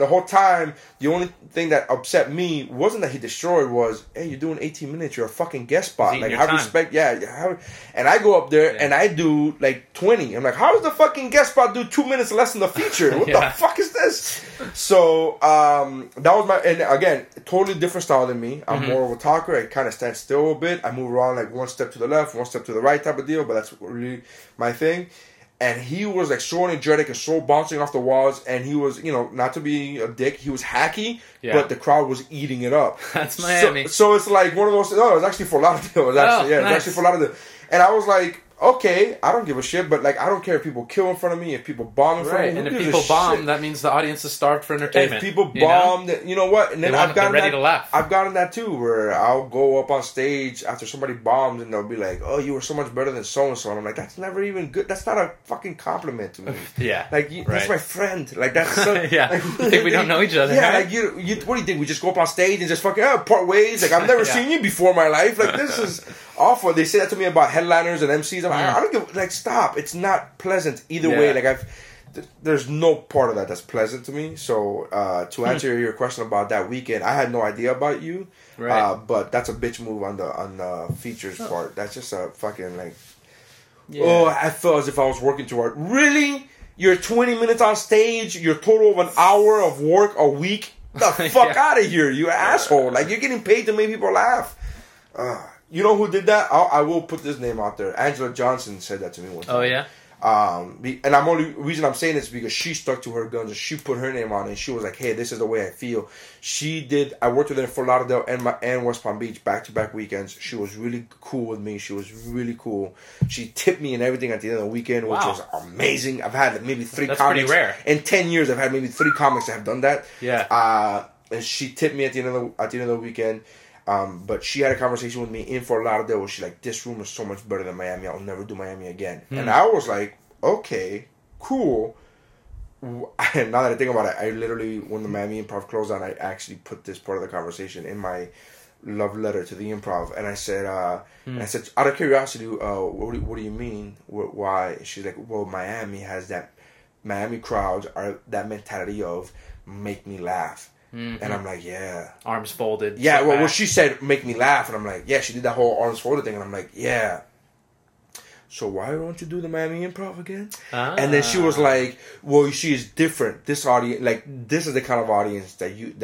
the whole time, the only thing that upset me wasn't that he destroyed, was, hey, you're doing 18 minutes, you're a fucking guest spot. Like, have respect. Yeah. And I go up there and I do like 20. I'm like, how does the fucking guest spot do 2 minutes less than the feature? What the fuck is this? So, that was my, and again, totally different style than me. I'm more of a talker. I kind of stand still a bit. I move around like one step to the left, one step to the right type of deal, but that's really my thing. And he was like so energetic and so bouncing off the walls, and he was, not to be a dick, he was hacky, but the crowd was eating it up. That's Miami. So it's like one of those. No, it's actually Falado de Impop. It's actually Falado de Impop. And I was like, okay, I don't give a shit, but like, I don't care if people kill in front of me, if people bomb in front of me. And if people bomb, that means the audience is starved for entertainment. If people bomb, you know what? And then I've gotten that too, where I'll go up on stage after somebody bombs and they'll be like, "Oh, you were so much better than so and so," and I'm like, "That's never even good. That's not a fucking compliment to me." Like, that's my friend. Like, that's so, Like, you think we don't know each other? Yeah. Right? Like, what do you think? We just go up on stage and just fucking part ways? Like, I've never seen you before in my life. Like, this is awful. They say that to me about headliners and MCs. I don't give... Like, stop. It's not pleasant either way. Like, I've... there's no part of that that's pleasant to me. So to answer your question about that weekend, I had no idea about you. Right. But that's a bitch move on the features part. That's just a fucking like. Yeah. Oh, I felt as if I was working too hard. Really? You're 20 minutes on stage. You're total of an hour of work a week. The fuck out of here, you asshole! Like, you're getting paid to make people laugh. You know who did that? I will put this name out there. Angela Johnson said that to me once. Oh yeah. And I'm only reason I'm saying this is because she stuck to her guns and she put her name on it. And she was like, "Hey, this is the way I feel." She did. I worked with her in Fort Lauderdale and West Palm Beach back-to-back weekends. She was really cool with me. She was really cool. She tipped me and everything at the end of the weekend, which was amazing. I've had maybe three. That's comics. Pretty rare. In 10 years, I've had maybe three comics that have done that. Yeah. And she tipped me at the end of the weekend. But she had a conversation with me in Fort Lauderdale where she's like, this room is so much better than Miami. I'll never do Miami again. Mm. And I was like, okay, cool. Now that I think about it, I literally, when the Miami Improv closed down, I actually put this part of the conversation in my love letter to the Improv. And I said, out of curiosity, what do you mean? Why? She's like, well, Miami has that, Miami crowds are that mentality of make me laugh. Mm-hmm. And I'm like, yeah. Arms folded. Yeah, well, she said, make me laugh. And I'm like, yeah, she did that whole arms folded thing. And I'm like, yeah. So why don't you do the Miami Improv again? And then she was like, well, she is different. This audience, like, this is the kind of audience that you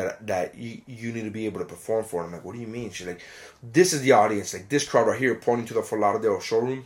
need to be able to perform for. And I'm like, what do you mean? She's like, this is the audience. Like, this crowd right here, pointing to the Fort Lauderdale showroom.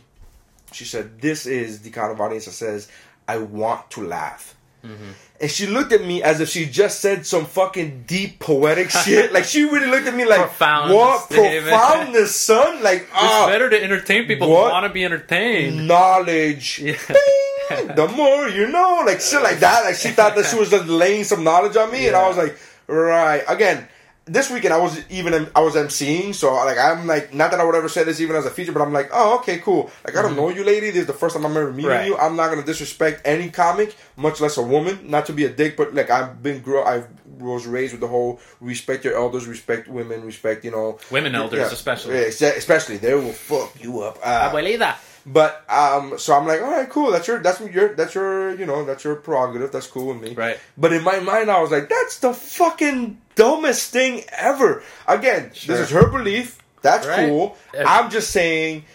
She said, this is the kind of audience that says, I want to laugh. Mm-hmm. And she looked at me as if she just said some fucking deep poetic shit. Like, she really looked at me like, profound, what? David. Profoundness, son? Like, it's better to entertain people who want to be entertained. Knowledge. Yeah. Ding! The more you know. Like, shit like that. Like, she thought that she was just laying some knowledge on me. Yeah. And I was like, right. Again, this weekend I was emceeing, so like I'm like, not that I would ever say this even as a feature, but I'm like, oh, okay, cool. Like, I don't know you, lady. This is the first time I'm ever meeting you. I'm not gonna disrespect any comic, much less a woman. Not to be a dick, but like I was raised with the whole respect your elders, respect women, respect women elders especially. Yeah, especially they will fuck you up. Abuelita. But so I'm like, all right, cool. That's your prerogative. That's cool with me. Right. But in my mind, I was like, that's the fucking dumbest thing ever. Again, This is her belief. That's right. Cool. Yeah. I'm just saying,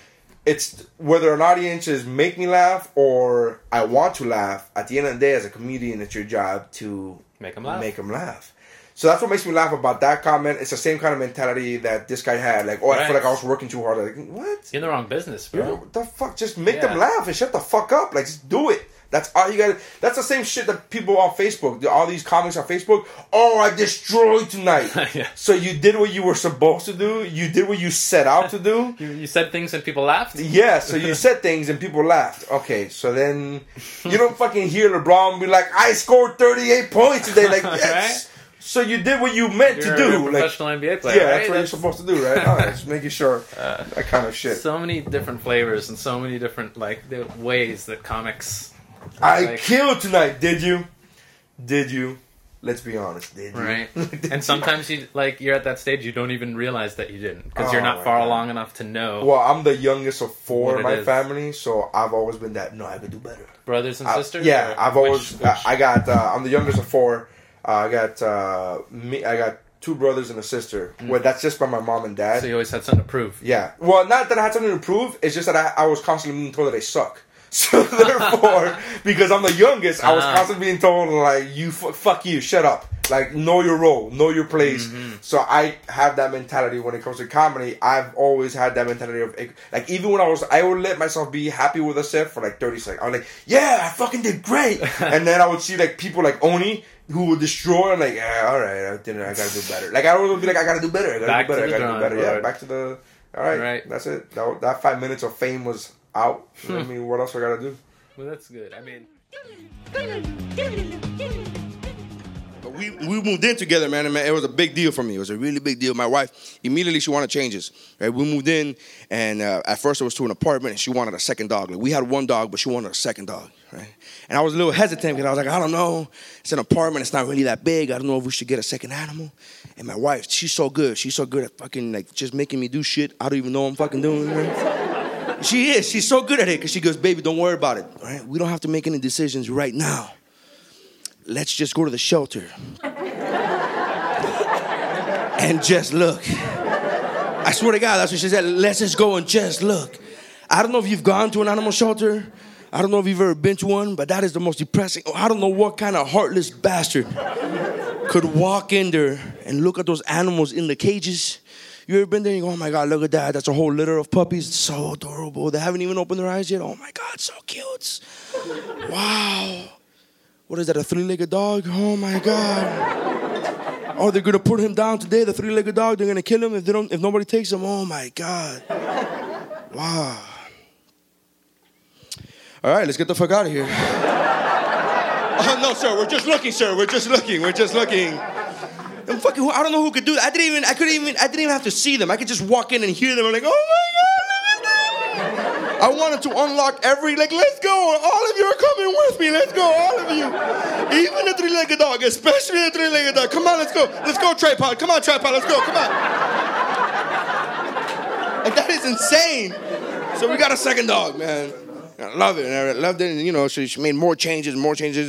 it's whether an audience is make me laugh or I want to laugh. At the end of the day, as a comedian, it's your job to make them laugh. So that's what makes me laugh about that comment. It's the same kind of mentality that this guy had. Like, I feel like I was working too hard. Like, what? You're in the wrong business, bro. What the fuck? Just make them laugh and shut the fuck up. Like, just do it. That's all you got. That's the same shit that people on Facebook, all these comics on Facebook. Oh, I destroyed tonight. So you did what you were supposed to do. You did what you set out to do. You said things and people laughed. Yeah. So you said things and people laughed. Okay. So then you don't fucking hear LeBron be like, I scored 38 points today. Like, yes. Right? So you did what you meant to do. You're a professional NBA player, right? That's what you're supposed to do, right? All right, just making sure. That kind of shit. So many different flavors and so many different, like, the ways that comics... I killed tonight, did you? Let's be honest, did you? Right. And sometimes you, like, you're at that stage, you don't even realize that you didn't. Because you're not far along enough to know. Well, I'm the youngest of four in my family, so I've always been that, no, I could do better. Brothers and sisters? Yeah, I've always... I'm the youngest of four... I got two brothers and a sister. Well, that's just by my mom and dad. So you always had something to prove. Yeah. Well, not that I had something to prove. It's just that I was constantly being told that I suck. So therefore, because I'm the youngest, I was constantly being told, like, you fuck you, shut up. Like, know your role, know your place. Mm-hmm. So I have that mentality when it comes to comedy. I've always had that mentality of, like, even when I would let myself be happy with a set for like 30 seconds. I'm like, yeah, I fucking did great. And then I would see like people like Oni who would destroy. I'm like, yeah, all right, I gotta do better. Like, I would be like, I gotta do better. Yeah, back to the. All right. That's it. That 5 minutes of fame was out. I mean, what else I gotta do? Well, that's good. I mean. We moved in together, man, and man, it was a big deal for me. It was a really big deal. My wife, immediately she wanted changes. Right? We moved in, and at first it was to an apartment, and she wanted a second dog. Like, we had one dog, but she wanted a second dog. Right? And I was a little hesitant, because I was like, I don't know. It's an apartment. It's not really that big. I don't know if we should get a second animal. And my wife, she's so good. She's so good at fucking, like, just making me do shit I don't even know I'm fucking doing. Right? She is. She's so good at it because she goes, baby, don't worry about it. All right? We don't have to make any decisions right now. Let's just go to the shelter and just look. I swear to God, that's what she said. Let's just go and just look. I don't know if you've gone to an animal shelter. I don't know if you've ever been to one, but that is the most depressing. I don't know what kind of heartless bastard could walk in there and look at those animals in the cages. You ever been there and you go, oh my God, look at that. That's a whole litter of puppies. It's so adorable. They haven't even opened their eyes yet. Oh my God, so cute. Wow. What is that, a three-legged dog? Oh my God. Oh, they're gonna put him down today, the three-legged dog. They're gonna kill him if nobody takes him. Oh my God. Wow. All right, let's get the fuck out of here. Oh, no, sir, we're just looking, sir. We're just looking. And fucking, I don't know who could do that. I didn't even have to see them. I could just walk in and hear them. I'm like, oh my God, look at that. I wanted to unlock every, like, let's go. All of you are coming with me. Let's go, all of you. Even the three-legged dog, especially the three-legged dog. Come on, let's go. Let's go, tripod. Come on, tripod. Let's go. Come on. Like, that is insane. So we got a second dog, man. I love it, and I loved it, and you know, she made more changes,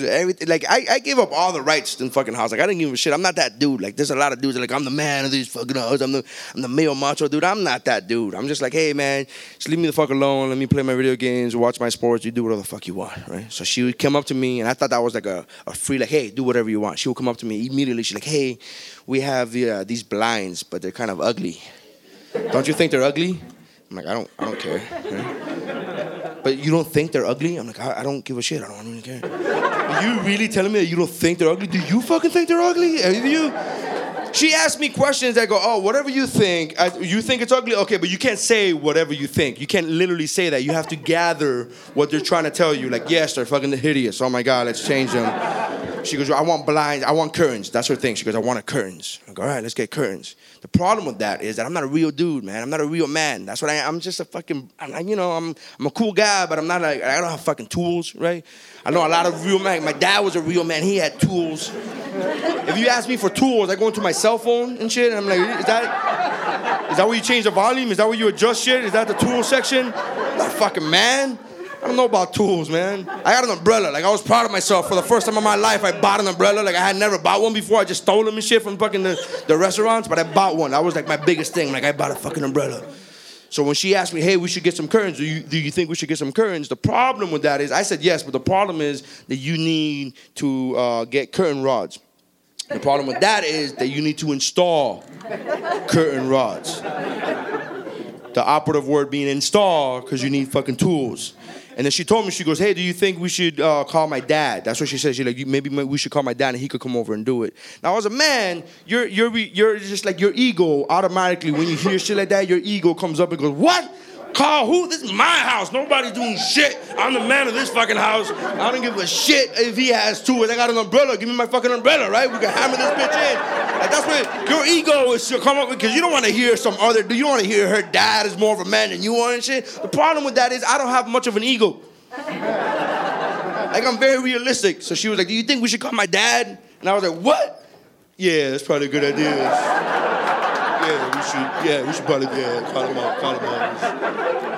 everything. Like, I gave up all the rights in fucking house. Like, I didn't give a shit. I'm not that dude. Like, there's a lot of dudes that are like, I'm the man of these fucking hoes. I'm the male macho dude. I'm not that dude. I'm just like, hey, man, just leave me the fuck alone. Let me play my video games, watch my sports. You do whatever the fuck you want, right? So she would come up to me, and I thought that was like a free, like, hey, do whatever you want. She would come up to me immediately. She's like, hey, we have these blinds, but they're kind of ugly. Don't you think they're ugly? I'm like, I don't care. Right? But you don't think they're ugly? I'm like, I don't give a shit. I don't really care. Are you really telling me that you don't think they're ugly? Do you fucking think they're ugly? Are you? She asked me questions that go, oh, whatever you think. You think it's ugly? Okay, but you can't say whatever you think. You can't literally say that. You have to gather what they're trying to tell you. Like, yes, they're fucking hideous. Oh, my God, let's change them. She goes, I want curtains. That's her thing. She goes, I want curtains. I go, all right, let's get curtains. The problem with that is that I'm not a real dude, man. I'm not a real man. That's what I am. I'm just a fucking, I'm a cool guy, but I'm not like, I don't have fucking tools, right? I know a lot of real men. My dad was a real man. He had tools. If you ask me for tools, I go into my cell phone and shit, and I'm like, is that where you change the volume? Is that where you adjust shit? Is that the tool section? I'm not a fucking man. I don't know about tools, man. I got an umbrella. Like, I was proud of myself. For the first time in my life, I bought an umbrella. Like, I had never bought one before. I just stole them and shit from fucking the restaurants, but I bought one. That was, like, my biggest thing. Like, I bought a fucking umbrella. So when she asked me, hey, we should get some curtains. Do you think we should get some curtains? The problem with that is, I said yes, but the problem is that you need to get curtain rods. The problem with that is that you need to install curtain rods. The operative word being install, because you need fucking tools. And then she told me, she goes, hey, do you think we should call my dad? That's what she said. She's like, maybe we should call my dad and he could come over and do it. Now, as a man, you're just like, your ego automatically, when you hear shit like that, your ego comes up and goes, what? Call who? This is my house. Nobody's doing shit. I'm the man of this fucking house. I don't give a shit if he has tools. I got an umbrella. Give me my fucking umbrella, right? We can hammer this bitch in. Like, that's what your ego is to come up with, because you don't want to hear some other dude. You don't want to hear her dad is more of a man than you are and shit. The problem with that is I don't have much of an ego. Like, I'm very realistic. So she was like, do you think we should call my dad? And I was like, what? Yeah, that's probably a good idea. Yeah, we should probably call him out.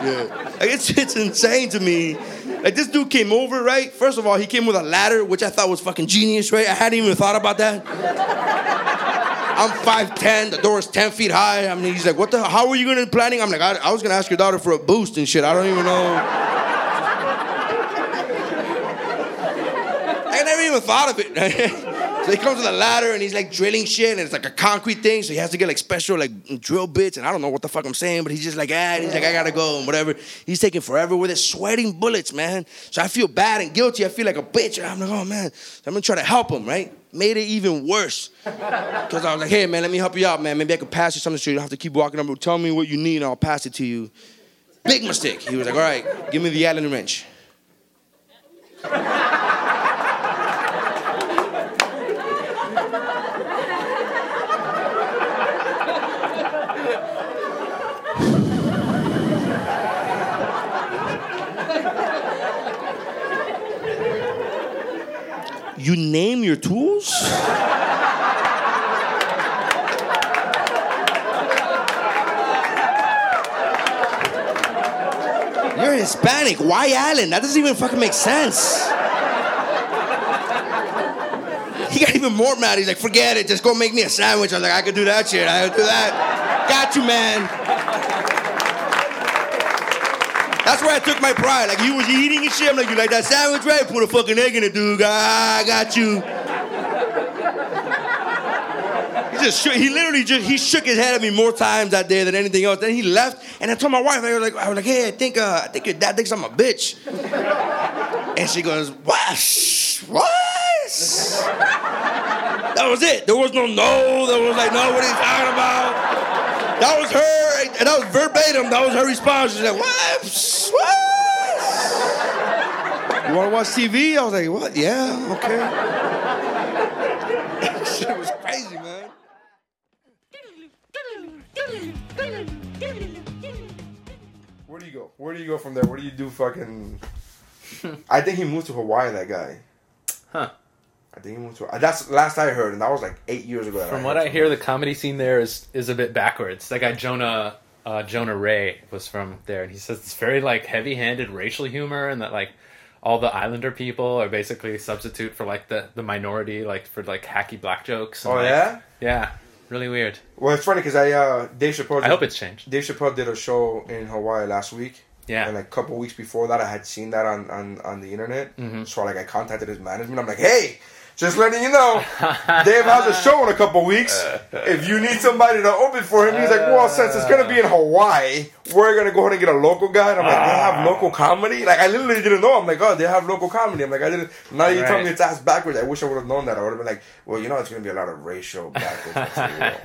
Yeah. Like, it's insane to me. Like, this dude came over, right? First of all, he came with a ladder, which I thought was fucking genius, right? I hadn't even thought about that. I'm 5'10", the door is 10 feet high. I mean, he's like, what the, how are you gonna be planning? I'm like, I was gonna ask your daughter for a boost and shit. I don't even know. I never even thought of it. So he comes with a ladder and he's like drilling shit, and it's like a concrete thing, so he has to get like special like drill bits, and I don't know what the fuck I'm saying, but he's just like, and he's like, I gotta go and whatever. He's taking forever with it, sweating bullets, man. So I feel bad and guilty. I feel like a bitch. I'm like, oh man. So I'm gonna try to help him, right? Made it even worse. Because I was like, hey man, let me help you out, man. Maybe I could pass you something so you don't have to keep walking up. Tell me what you need and I'll pass it to you. Big mistake. He was like, all right, give me the Allen wrench. You name your tools? Hispanic? Why Allen? That doesn't even fucking make sense. He got even more mad. He's like, forget it. Just go make me a sandwich. I was like, I could do that shit. I could do that. Got you, man. That's where I took my pride. Like, you was eating and shit. I'm like, you like that sandwich, right? Put a fucking egg in it, dude. I got you. He shook his head at me more times that day than anything else. Then he left, and I told my wife, I was like, hey, I think your dad thinks I'm a bitch. And she goes, what? That was it. There was no. There was like, no, what are you talking about? That was her, and that was verbatim. That was her response. She's like, what? You want to watch TV? I was like, what? Yeah, okay. Shit was crazy, man. Where do you go? Where do you go from there? What do you do fucking... I think he moved to Hawaii, that guy. Huh. I think he moved to Hawaii. That's last I heard, and that was like 8 years ago. From what I hear, the comedy scene there is a bit backwards. That guy Jonah Ray was from there, and he says it's very like heavy-handed racial humor, and that like all the Islander people are basically substitute for like the minority, like for like hacky black jokes. And, oh, like, yeah? Yeah. Really weird. Well, it's funny because Dave Chappelle did a show in Hawaii last week. Yeah. And like a couple weeks before that, I had seen that on the internet. Mm-hmm. So like I contacted his management. I'm like, hey, just letting you know, Dave has a show in a couple weeks. If you need somebody to open for him, he's like, well, since it's going to be in Hawaii, we're going to go ahead and get a local guy. And I'm like, they have local comedy? Like, I literally didn't know. I'm like, oh, they have local comedy. I'm like, I didn't. Now you tell me it's ass backwards. I wish I would have known that. I would have been like, well, you know, it's going to be a lot of racial backwards. Like,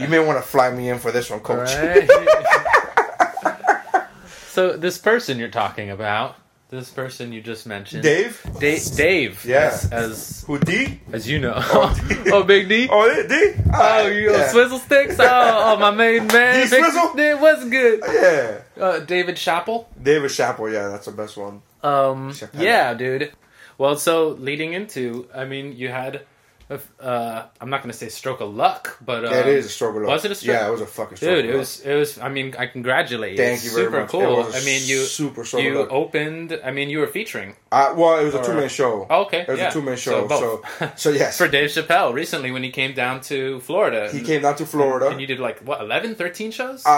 you may want to fly me in for this one, coach. Right. So this person you're talking about, this person you just mentioned, Dave. Yeah. As who D? As you know. Oh, oh, Big D. Oh, D. Oh, you Swizzle Sticks. Oh, my main man. D Swizzle. It was good. Yeah. David Chappelle. Yeah, that's the best one. Yeah, dude. Well, so leading into, I mean, you had, I'm not gonna say stroke of luck, but yeah, it is a stroke of luck. Was it a stroke? Yeah, it was a fucking stroke. Dude, of luck. It was. I mean, I congratulate you. Thank you very much. Super cool. It was you opened. I mean, you were featuring. Well, it was a 2-man show. Oh, okay, a 2-man show. So yes. For Dave Chappelle, recently when he came down to Florida, and you did like what, 11, 13 shows? It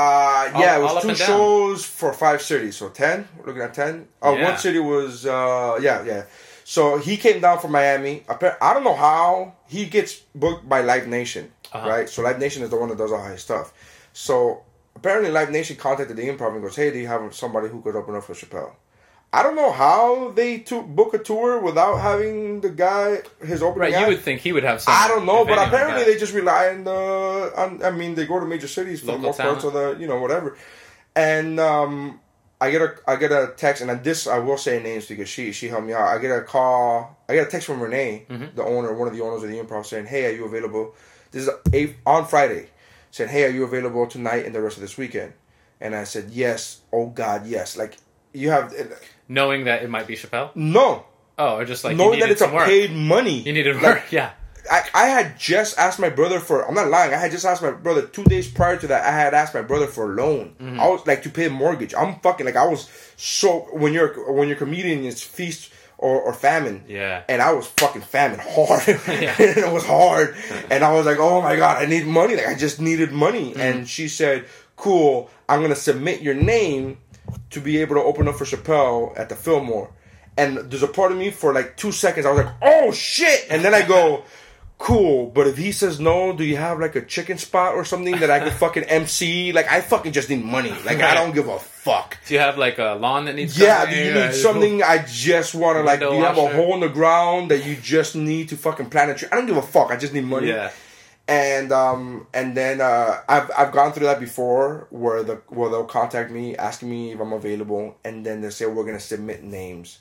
was 2 shows for 5 cities, so 10. We're looking at 10. One city was . So he came down from Miami. I don't know how he gets booked by Live Nation, right? So Live Nation is the one that does all his stuff. So apparently Live Nation contacted the Improv and goes, hey, do you have somebody who could open up for Chappelle? I don't know how they book a tour without having the guy, his opening act. Right, you would think he would have something. I don't know, but apparently they just rely on they go to major cities for more parts of the, whatever. And, I get a text, and this I will say names because she helped me out. I get a text from Renee, the owner, one of the owners of the Improv, saying, "Hey, are you available?" This is on Friday, saying, "Hey, are you available tonight and the rest of this weekend?" And I said, "Yes." Oh God, yes! Like you have knowing that it might be Chappelle. No. Oh, or just like knowing that it's a paid money. You needed work. Like, yeah. I had just asked my brother for... I'm not lying. I had just asked my brother 2 days prior to that. I had asked my brother for a loan. Mm-hmm. I was like to pay a mortgage. I'm fucking like I was so... When you're a comedian, it's feast or famine. Yeah. And I was fucking famine hard. Yeah. And it was hard. And I was like, oh my God, I need money. Like I just needed money. Mm-hmm. And she said, cool, I'm going to submit your name to be able to open up for Chappelle at the Fillmore. And there's a part of me for like 2 seconds. I was like, oh shit. And then I go... cool, but if he says no, do you have like a chicken spot or something that I could fucking MC? Like I fucking just need money. Like right. I don't give a fuck. Do you have like a lawn that needs? Yeah, do you need something? Cool. I just want to like. Do you have a hole in the ground that you just need to fucking plant a tree? I don't give a fuck. I just need money. Yeah. And then I've gone through that before where they'll contact me asking me if I'm available, and then they say we're gonna submit names.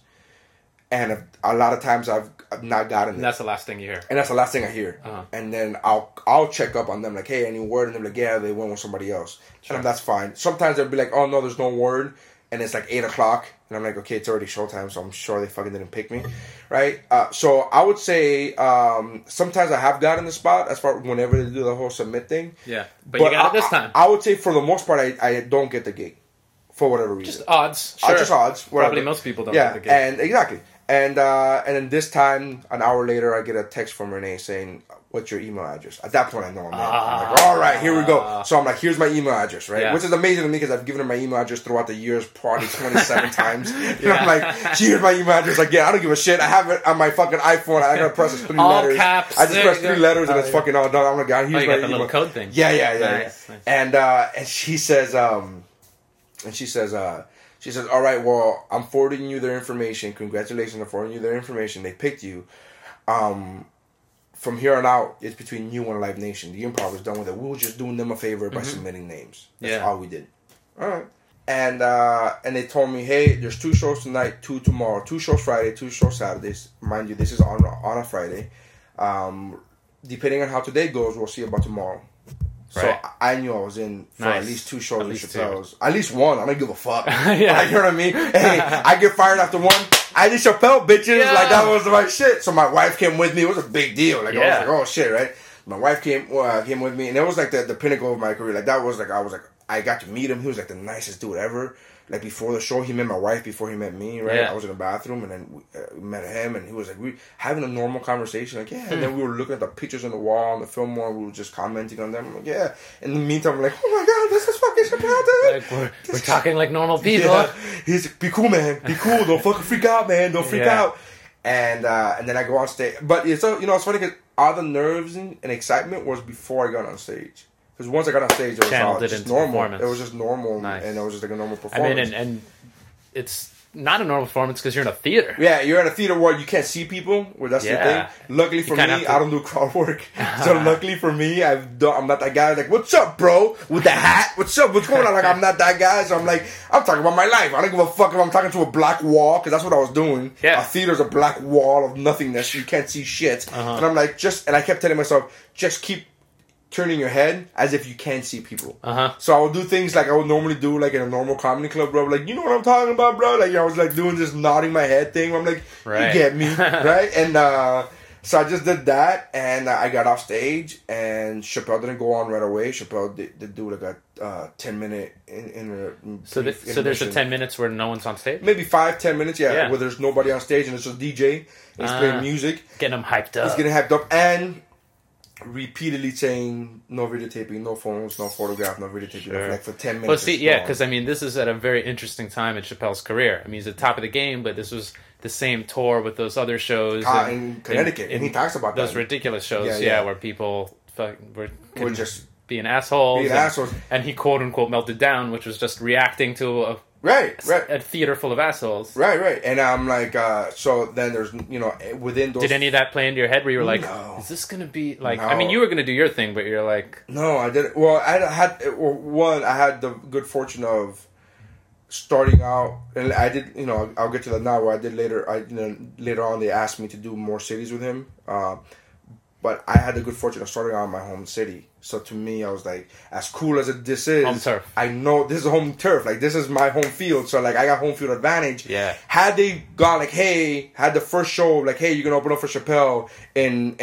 And a lot of times I've not gotten it. And that's the last thing you hear. And that's the last thing I hear. Uh-huh. And then I'll check up on them like, hey, any word? And they're like, yeah, they went with somebody else. Sure. And I'm, that's fine. Sometimes they'll be like, oh, no, there's no word. And it's like 8 o'clock. And I'm like, okay, it's already showtime, so I'm sure they fucking didn't pick me. Right? So I would say sometimes I have gotten the spot as far whenever they do the whole submit thing. Yeah, but you got it this time. I would say for the most part I don't get the gig. for whatever reason. Just odds. Sure. Just odds. Whatever. Probably most people don't like the game. Yeah, exactly. And then this time, an hour later, I get a text from Renee saying, what's your email address? At that point, I know I'm like, all right, here we go. So I'm like, here's my email address, right? Yeah. Which is amazing to me because I've given her my email address throughout the years, probably 27 times. And I'm like, here's my email address again. I don't give a shit. I have it on my fucking iPhone. I got to press three all letters. All caps. I just press three letters and it's fucking all done. I'm like, here's my email. The little code thing. Yeah. Nice. And she says, she says, all right, well, I'm forwarding you their information. Congratulations on forwarding you their information. They picked you. From here on out, it's between you and Live Nation. The improv is done with it. We were just doing them a favor by submitting names. That's all we did. All right. And they told me, hey, there's 2 shows tonight, 2 tomorrow, 2 shows Friday, 2 shows Saturdays. Mind you, this is on a Friday. Depending on how today goes, we'll see about tomorrow. Right. So I knew I was in for at least 2 shows with Chappelle's. At least one. I don't give a fuck. You know what I mean? Hey, I get fired after one. I did Chappelle, bitches. Yeah. Like, that was my shit. So my wife came with me. It was a big deal. Like, I was like, oh, shit, right? My wife came with me. And it was like the pinnacle of my career. Like, that was like, I was like, I got to meet him. He was like the nicest dude ever. Like, before the show, he met my wife before he met me, right? Yeah. I was in the bathroom, and then we met him, and he was like, we having a normal conversation, like, yeah. And then we were looking at the pictures on the wall, on the Fillmore, and we were just commenting on them, I'm like, yeah. In the meantime, I'm like, oh my God, this is fucking Chappelle, dude. Like, we're talking like normal people. Yeah. He's like, be cool, man. Be cool. Don't fucking freak out, man. Don't freak out. And then I go on stage. But, it's funny because all the nerves and excitement was before I got on stage. Because once I got on stage, it was just normal. It was just normal, and it was just like a normal performance. I mean, and it's not a normal performance because you're in a theater. Yeah, you're in a theater where you can't see people. Well, that's the thing. Luckily for me, I don't do crowd work. So luckily for me, I'm not that guy. Like, what's up, bro? With the hat? What's up? What's going on? Like, I'm not that guy. So I'm like, I'm talking about my life. I don't give a fuck if I'm talking to a black wall because that's what I was doing. Yeah. A theater's a black wall of nothingness. You can't see shit. And I'm like, and I kept telling myself, just keep turning your head as if you can't see people. So I would do things like I would normally do like in a normal comedy club, bro. Like, you know what I'm talking about, bro? Like, I was like doing this nodding my head thing. I'm like, you get me, right? And so I just did that, and I got off stage, and Chappelle didn't go on right away. Chappelle did do like a 10-minute in so there's a 10 minutes where no one's on stage? Maybe 5-10 minutes, where there's nobody on stage, and it's just DJ, and he's playing music. Getting them hyped up. He's getting hyped up, and repeatedly saying no videotaping, no phones, no photograph, no videotaping, like for 10 minutes. Well, see, because I mean, this is at a very interesting time in Chappelle's career. I mean, he's at the top of the game, but this was the same tour with those other shows in Connecticut, and he talks about those ridiculous shows, where people were just being assholes, and he quote unquote melted down, which was just reacting to a a theater full of assholes. Right. And I'm like, so then there's, within those... Did any of that play into your head where you were like, is this going to be, like... No. I mean, you were going to do your thing, but you're like... No, I didn't. Well, I had the good fortune of starting out, and I did, I'll get to that now, where I did later, later on they asked me to do more cities with him, but I had the good fortune of starting out in my home city. So to me, I was like, as cool as this is, home turf. I know this is home turf. Like, this is my home field. So, like, I got home field advantage. Yeah. Had they gone, like, hey, had the first show, like, hey, you're going to open up for Chappelle in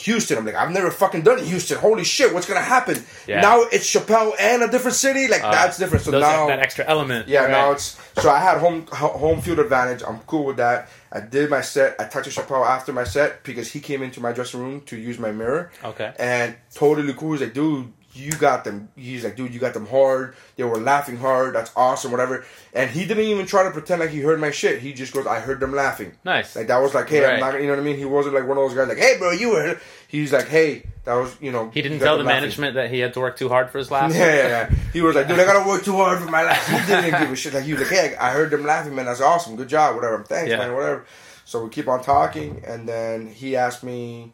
Houston. I'm like, I've never fucking done it in Houston. Holy shit, what's going to happen? Yeah. Now it's Chappelle and a different city? Like, that's different. So now... That extra element. Yeah, right. Now it's... So I had home field advantage. I'm cool with that. I did my set. I talked to Chappelle after my set because he came into my dressing room to use my mirror. Okay. And totally cool. He's like, dude, you got them. He's like, dude, you got them hard. They were laughing hard. That's awesome, whatever. And he didn't even try to pretend like he heard my shit. He just goes, I heard them laughing. Nice. Like, that was like, hey, I'm not, you know what I mean? He wasn't like one of those guys like, hey, bro, you were. He's like, hey. That was, He didn't tell the management that he had to work too hard for his laughs. Yeah. He was like, dude, I gotta work too hard for my laughs. He didn't give a shit. Like, he was like, hey, I heard them laughing, man. That's awesome. Good job. Whatever. Thanks, man. Whatever. So we keep on talking, and then he asked me,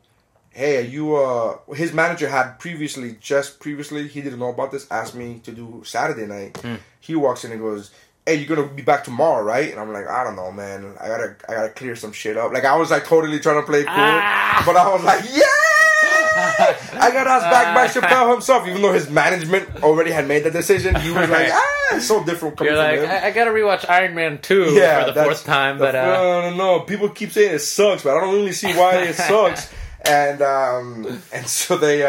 hey, are you, his manager had previously, he didn't know about this, asked me to do Saturday night. He walks in and goes, hey, you're gonna be back tomorrow, right? And I'm like, I don't know, man. I gotta clear some shit up. Like, I was like totally trying to play cool, but I was like, yeah. I got asked back by Chappelle himself, even though his management already had made that decision. He was like, it's so different coming from him. You're like, I gotta rewatch Iron Man 2 for the fourth time. No. People keep saying it sucks, but I don't really see why it sucks. And so they...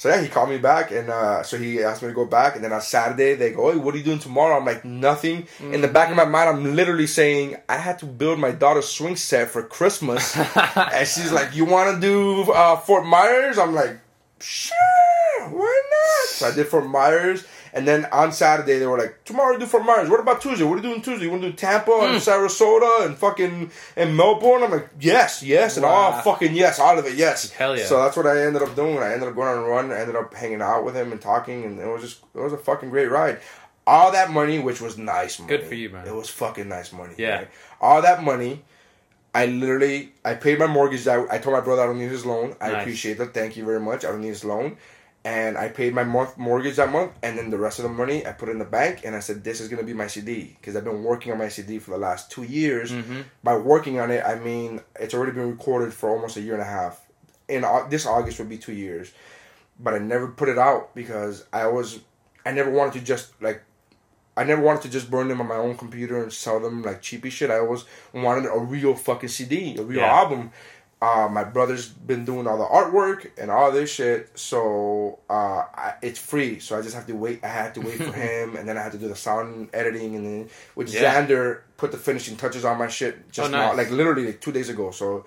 So yeah, he called me back, and so he asked me to go back. And then on Saturday, they go, "Hey, what are you doing tomorrow?" I'm like, "Nothing." Mm-hmm. In the back of my mind, I'm literally saying, I had to build my daughter's swing set for Christmas. And she's like, "You want to do Fort Myers?" I'm like, "Sure, why not?" So I did Fort Myers. And then on Saturday, they were like, "Tomorrow we'll do Fort Myers. What about Tuesday? What are you doing Tuesday? You want to do Tampa and Sarasota and fucking and Melbourne?" I'm like, yes. And wow. All fucking yes, all of it, yes. Hell yeah. So that's what I ended up doing. I ended up going on a run. I ended up hanging out with him and talking. And it was a fucking great ride. All that money, which was nice money. Good for you, man. It was fucking nice money. Yeah. Man. All that money. I paid my mortgage. I told my brother I don't need his loan. I appreciate that. Thank you very much. I don't need his loan. And I paid my mortgage that month, and then the rest of the money I put in the bank, and I said, this is going to be my CD, because I've been working on my CD for the last 2 years. Mm-hmm. By working on it, I mean, it's already been recorded for almost a year and a half. In this August would be 2 years, but I never put it out because I never wanted to just burn them on my own computer and sell them like cheapy shit. I always wanted a real fucking CD, a real album. My brother's been doing all the artwork and all this shit, so it's free. So I just have to wait. I had to wait for him, and then I had to do the sound editing, and then with Xander put the finishing touches on my shit just now, like literally like 2 days ago. So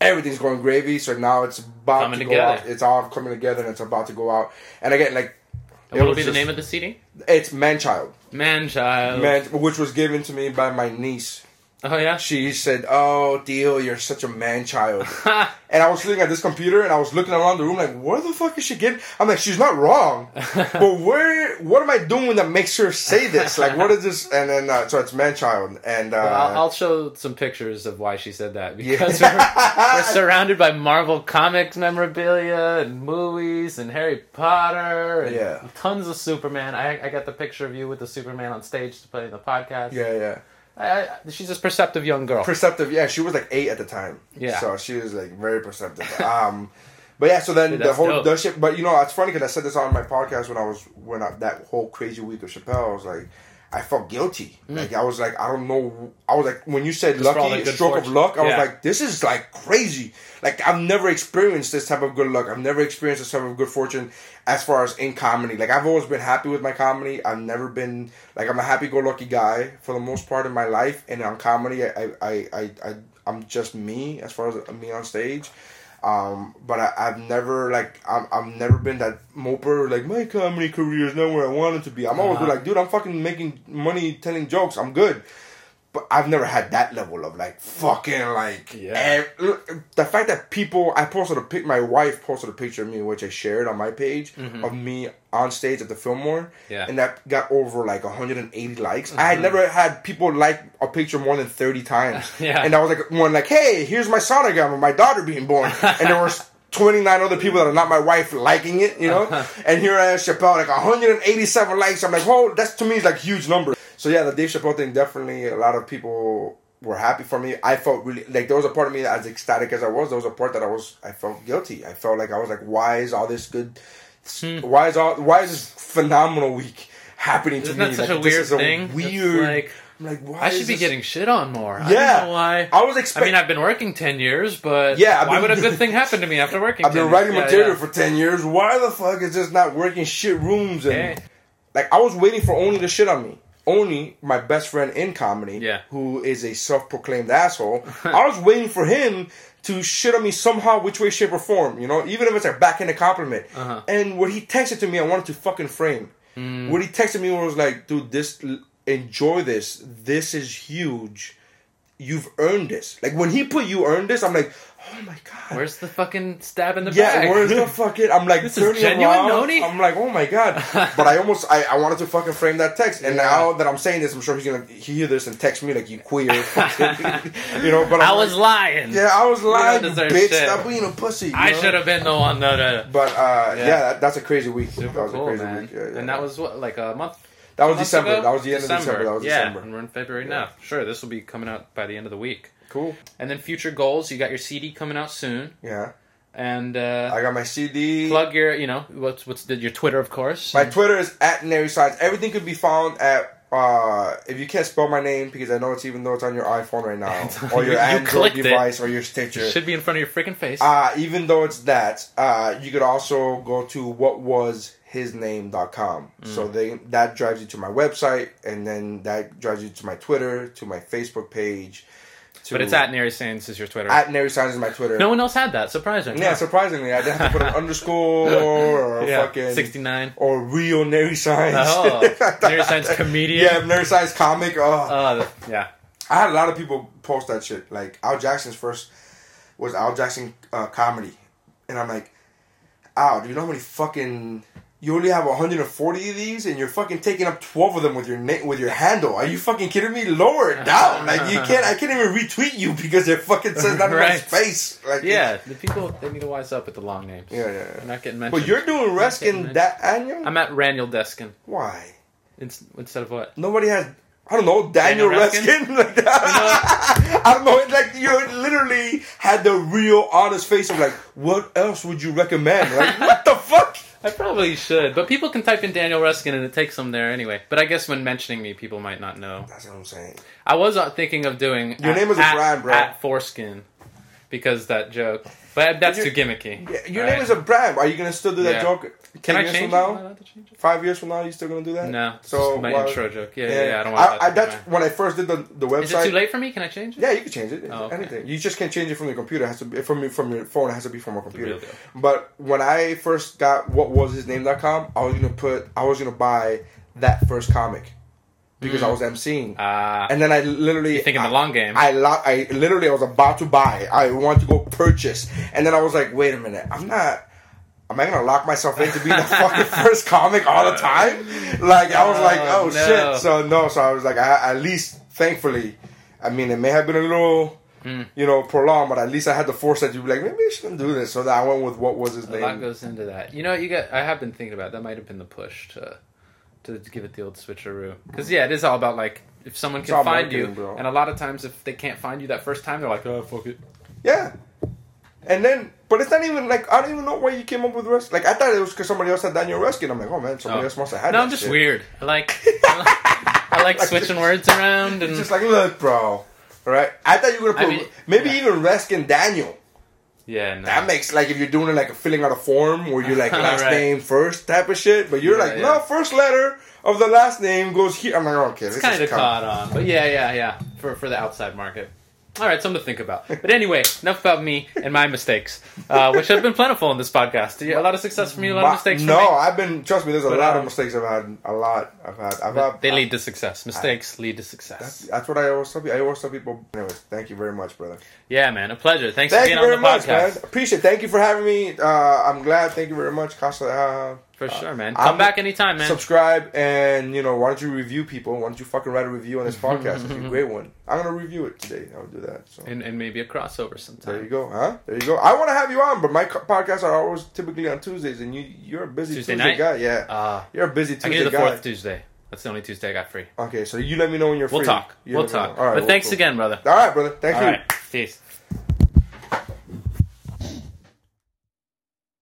everything's going gravy. So now it's about coming to go out. It's all coming together, and it's about to go out. And again, like, what will be the name of the CD? It's Manchild. Which was given to me by my niece. Oh, yeah? She said, "Oh, Theo, you're such a man-child." And I was sitting at this computer, and I was looking around the room like, where the fuck is she getting? I'm like, she's not wrong. But what am I doing that makes her say this? Like, what is this? And then, so it's man-child. And, I'll show some pictures of why she said that. Because we're surrounded by Marvel Comics memorabilia and movies and Harry Potter and tons of Superman. I got the picture of you with the Superman on stage to play the podcast. Yeah, yeah. She's this perceptive young girl. Perceptive, yeah. She was like 8 at the time. Yeah. So she was like very perceptive. But yeah, so then the whole shit. But you know, it's funny because I said this on my podcast when I that whole crazy week of Chappelle. I was like, I felt guilty. Like I was like, I don't know. I was like, when you said just lucky, stroke fortune. Of luck, I was like, this is like crazy. Like I've never experienced this type of good luck. I've never experienced this type of good fortune as far as in comedy. Like I've always been happy with my comedy. I've never been like, I'm a happy-go-lucky guy for the most part in my life. And on comedy, I'm just me as far as me on stage. But I've never like I've never been that moper like my comedy career is not where I want it to be. I'm always like, dude, I'm fucking making money telling jokes. I'm good. But I've never had that level of like fucking like the fact that people my wife posted a picture of me which I shared on my page of me on stage at the Fillmore and that got over like 180 likes. I had never had people like a picture more than 30 times. And I was like hey, here's my sonogram of my daughter being born, and there were 29 other people that are not my wife liking it, you know. And here I am, Chappelle, like 187 likes. I'm like, whoa, that's to me is like huge number. So yeah, the Dave Chappelle thing, definitely a lot of people were happy for me. I felt really, like there was a part of me that as ecstatic as I was, there was a part that I felt guilty. I felt like I was like, why is all this good, why is this phenomenal week happening to me? Isn't that such a weird thing? Why I should be getting shit on more. Yeah. I don't know why. I've been working 10 years, but why would a good thing happen to me after working 10 years? I've been writing material for 10 years. Why the fuck is this not working shit rooms? And like, I was waiting for Oni to shit on me. Oni, my best friend in comedy, who is a self-proclaimed asshole, I was waiting for him to shit on me somehow, which way, shape, or form, you know? Even if it's a backhanded compliment. And when he texted to me, I wanted to fucking frame. When he texted me, I was like, dude, enjoy this. This is huge. You've earned this. Like, when he put you earned this, I'm like, oh my God. Where's the fucking stab in the back? Yeah, where's the fucking... I'm like, this is genuine, Noni? I'm like, oh my God. But I wanted to fucking frame that text. And now that I'm saying this, I'm sure he's going to hear this and text me like, you queer. You know, but I was lying. Yeah, I was lying, bitch. Stop being a pussy. I should have been the one, though. But, that's a crazy week. Super that was cool, a crazy man. Week. Yeah, yeah. And that was, what, like a month... That was December. Ago? That was the end of December. That was December. And we're in February now. Sure, this will be coming out by the end of the week. Cool. And then future goals. You got your CD coming out soon. Yeah. And I got my CD. Plug your, your Twitter, of course. My Twitter is @NaryScience. Everything could be found at If you can't spell my name, because I know it's even though it's on your iPhone right now, or your Android device, or your Stitcher. It should be in front of your freaking face. Even though it's that, you could also go to whatwashisname.com. So that drives you to my website, and then that drives you to my Twitter, to my Facebook page. But it's at NaryScience is your Twitter. At NaryScience is my Twitter. No one else had that. Surprising. Yeah, surprisingly. I didn't have to put an underscore or fucking... 69. Or real NaryScience. Oh, NaryScience comedian. Yeah, NaryScience comic. Oh. Yeah. I had a lot of people post that shit. Like, Al Jackson's first was Al Jackson comedy. And I'm like, Al, do you know how many fucking... You only have 140 of these, and you're fucking taking up 12 of them with your handle. Are you fucking kidding me? Lower it down. Like, you can't... I can't even retweet you because it fucking says that in my space. Like, yeah, the people, they need to wise up with the long names. Yeah. They're not getting mentioned. But you're doing Reskin that annual? I'm at Raniel Deskin. Why? Instead of what? Nobody has... I don't know, Daniel Reskin? Reskin? I don't know, it's like you literally had the real honest face of like, what else would you recommend? Like, what the fuck? I probably should, but people can type in Daniel Reskin and it takes them there anyway. But I guess when mentioning me, people might not know. That's what I'm saying. I was thinking of doing your name is a brand, bro. At Foreskin, because that joke, but that's too gimmicky. Yeah, your name is a brand. Are you gonna still do that joke? Can I change it? Am I allowed to change it? 5 years from now, you still gonna do that? No. So my intro joke. Yeah. I don't want that. That's when I first did the website. Is it too late for me? Can I change it? Yeah, you can change it. Oh, okay. Anything. You just can't change it from your computer. It has to be from your phone. It has to be from a computer. But when I first got whatwashisname.com, I was gonna buy that first comic. Because I was emceeing, and then I literally you're thinking the long game. I literally was about to buy. I wanted to go purchase, and then I was like, "Wait a minute, I'm not. Am I gonna lock myself in to be the fucking first comic all the time?" Like I was like, "Oh no. Shit!" So I was like, I at least, thankfully, I mean, it may have been a little, prolonged, but at least I had the foresight to be like, maybe I shouldn't do this. So that I went with what was his name. A lot goes into that. You know, I have been thinking about that. Might have been the push to give it the old switcheroo. Because, it is all about, like, if someone can find you. Bro. And a lot of times, if they can't find you that first time, they're like, oh, fuck it. Yeah. And then, but it's not even, like, I don't even know why you came up with Reskin. Like, I thought it was because somebody else had Daniel Reskin. I'm like, oh, man, somebody else must have had that. No, I'm just weird. I like switching words around. And... Just like, look, bro. All right? I thought you were going to put even Reskin Daniel. Yeah, no. That makes, like, if you're doing it, like, filling out a form where you're, like, last name first type of shit, but you're first letter of the last name goes here. I'm like, okay, this is kind of caught on. But yeah, for the outside market. All right, something to think about. But anyway, enough about me and my mistakes, which have been plentiful in this podcast. A lot of success for me, a lot of mistakes for me. No, trust me, there's a lot of mistakes I've had. They lead to success. Mistakes lead to success. That's what I always tell people. Anyways, thank you very much, brother. Yeah, man, a pleasure. Thanks for being on the podcast. Thank you very much, man. Appreciate it. Thank you for having me. I'm glad. Thank you very much, Casa de Haha. For sure, man. Come back anytime, man. Subscribe and, why don't you review people? Why don't you fucking write a review on this podcast? It's a great one. I'm going to review it today. I'll do that. So. And maybe a crossover sometime. There you go. Huh? There you go. I want to have you on, but my podcasts are always typically on Tuesdays, and you're a busy Tuesday guy. Yeah. You're a busy Tuesday guy. I get the fourth Tuesday. That's the only Tuesday I got free. Okay, so you let me know when you're free. We'll talk. All right, but thanks again, brother. All right, brother. Thank you. All right. Peace.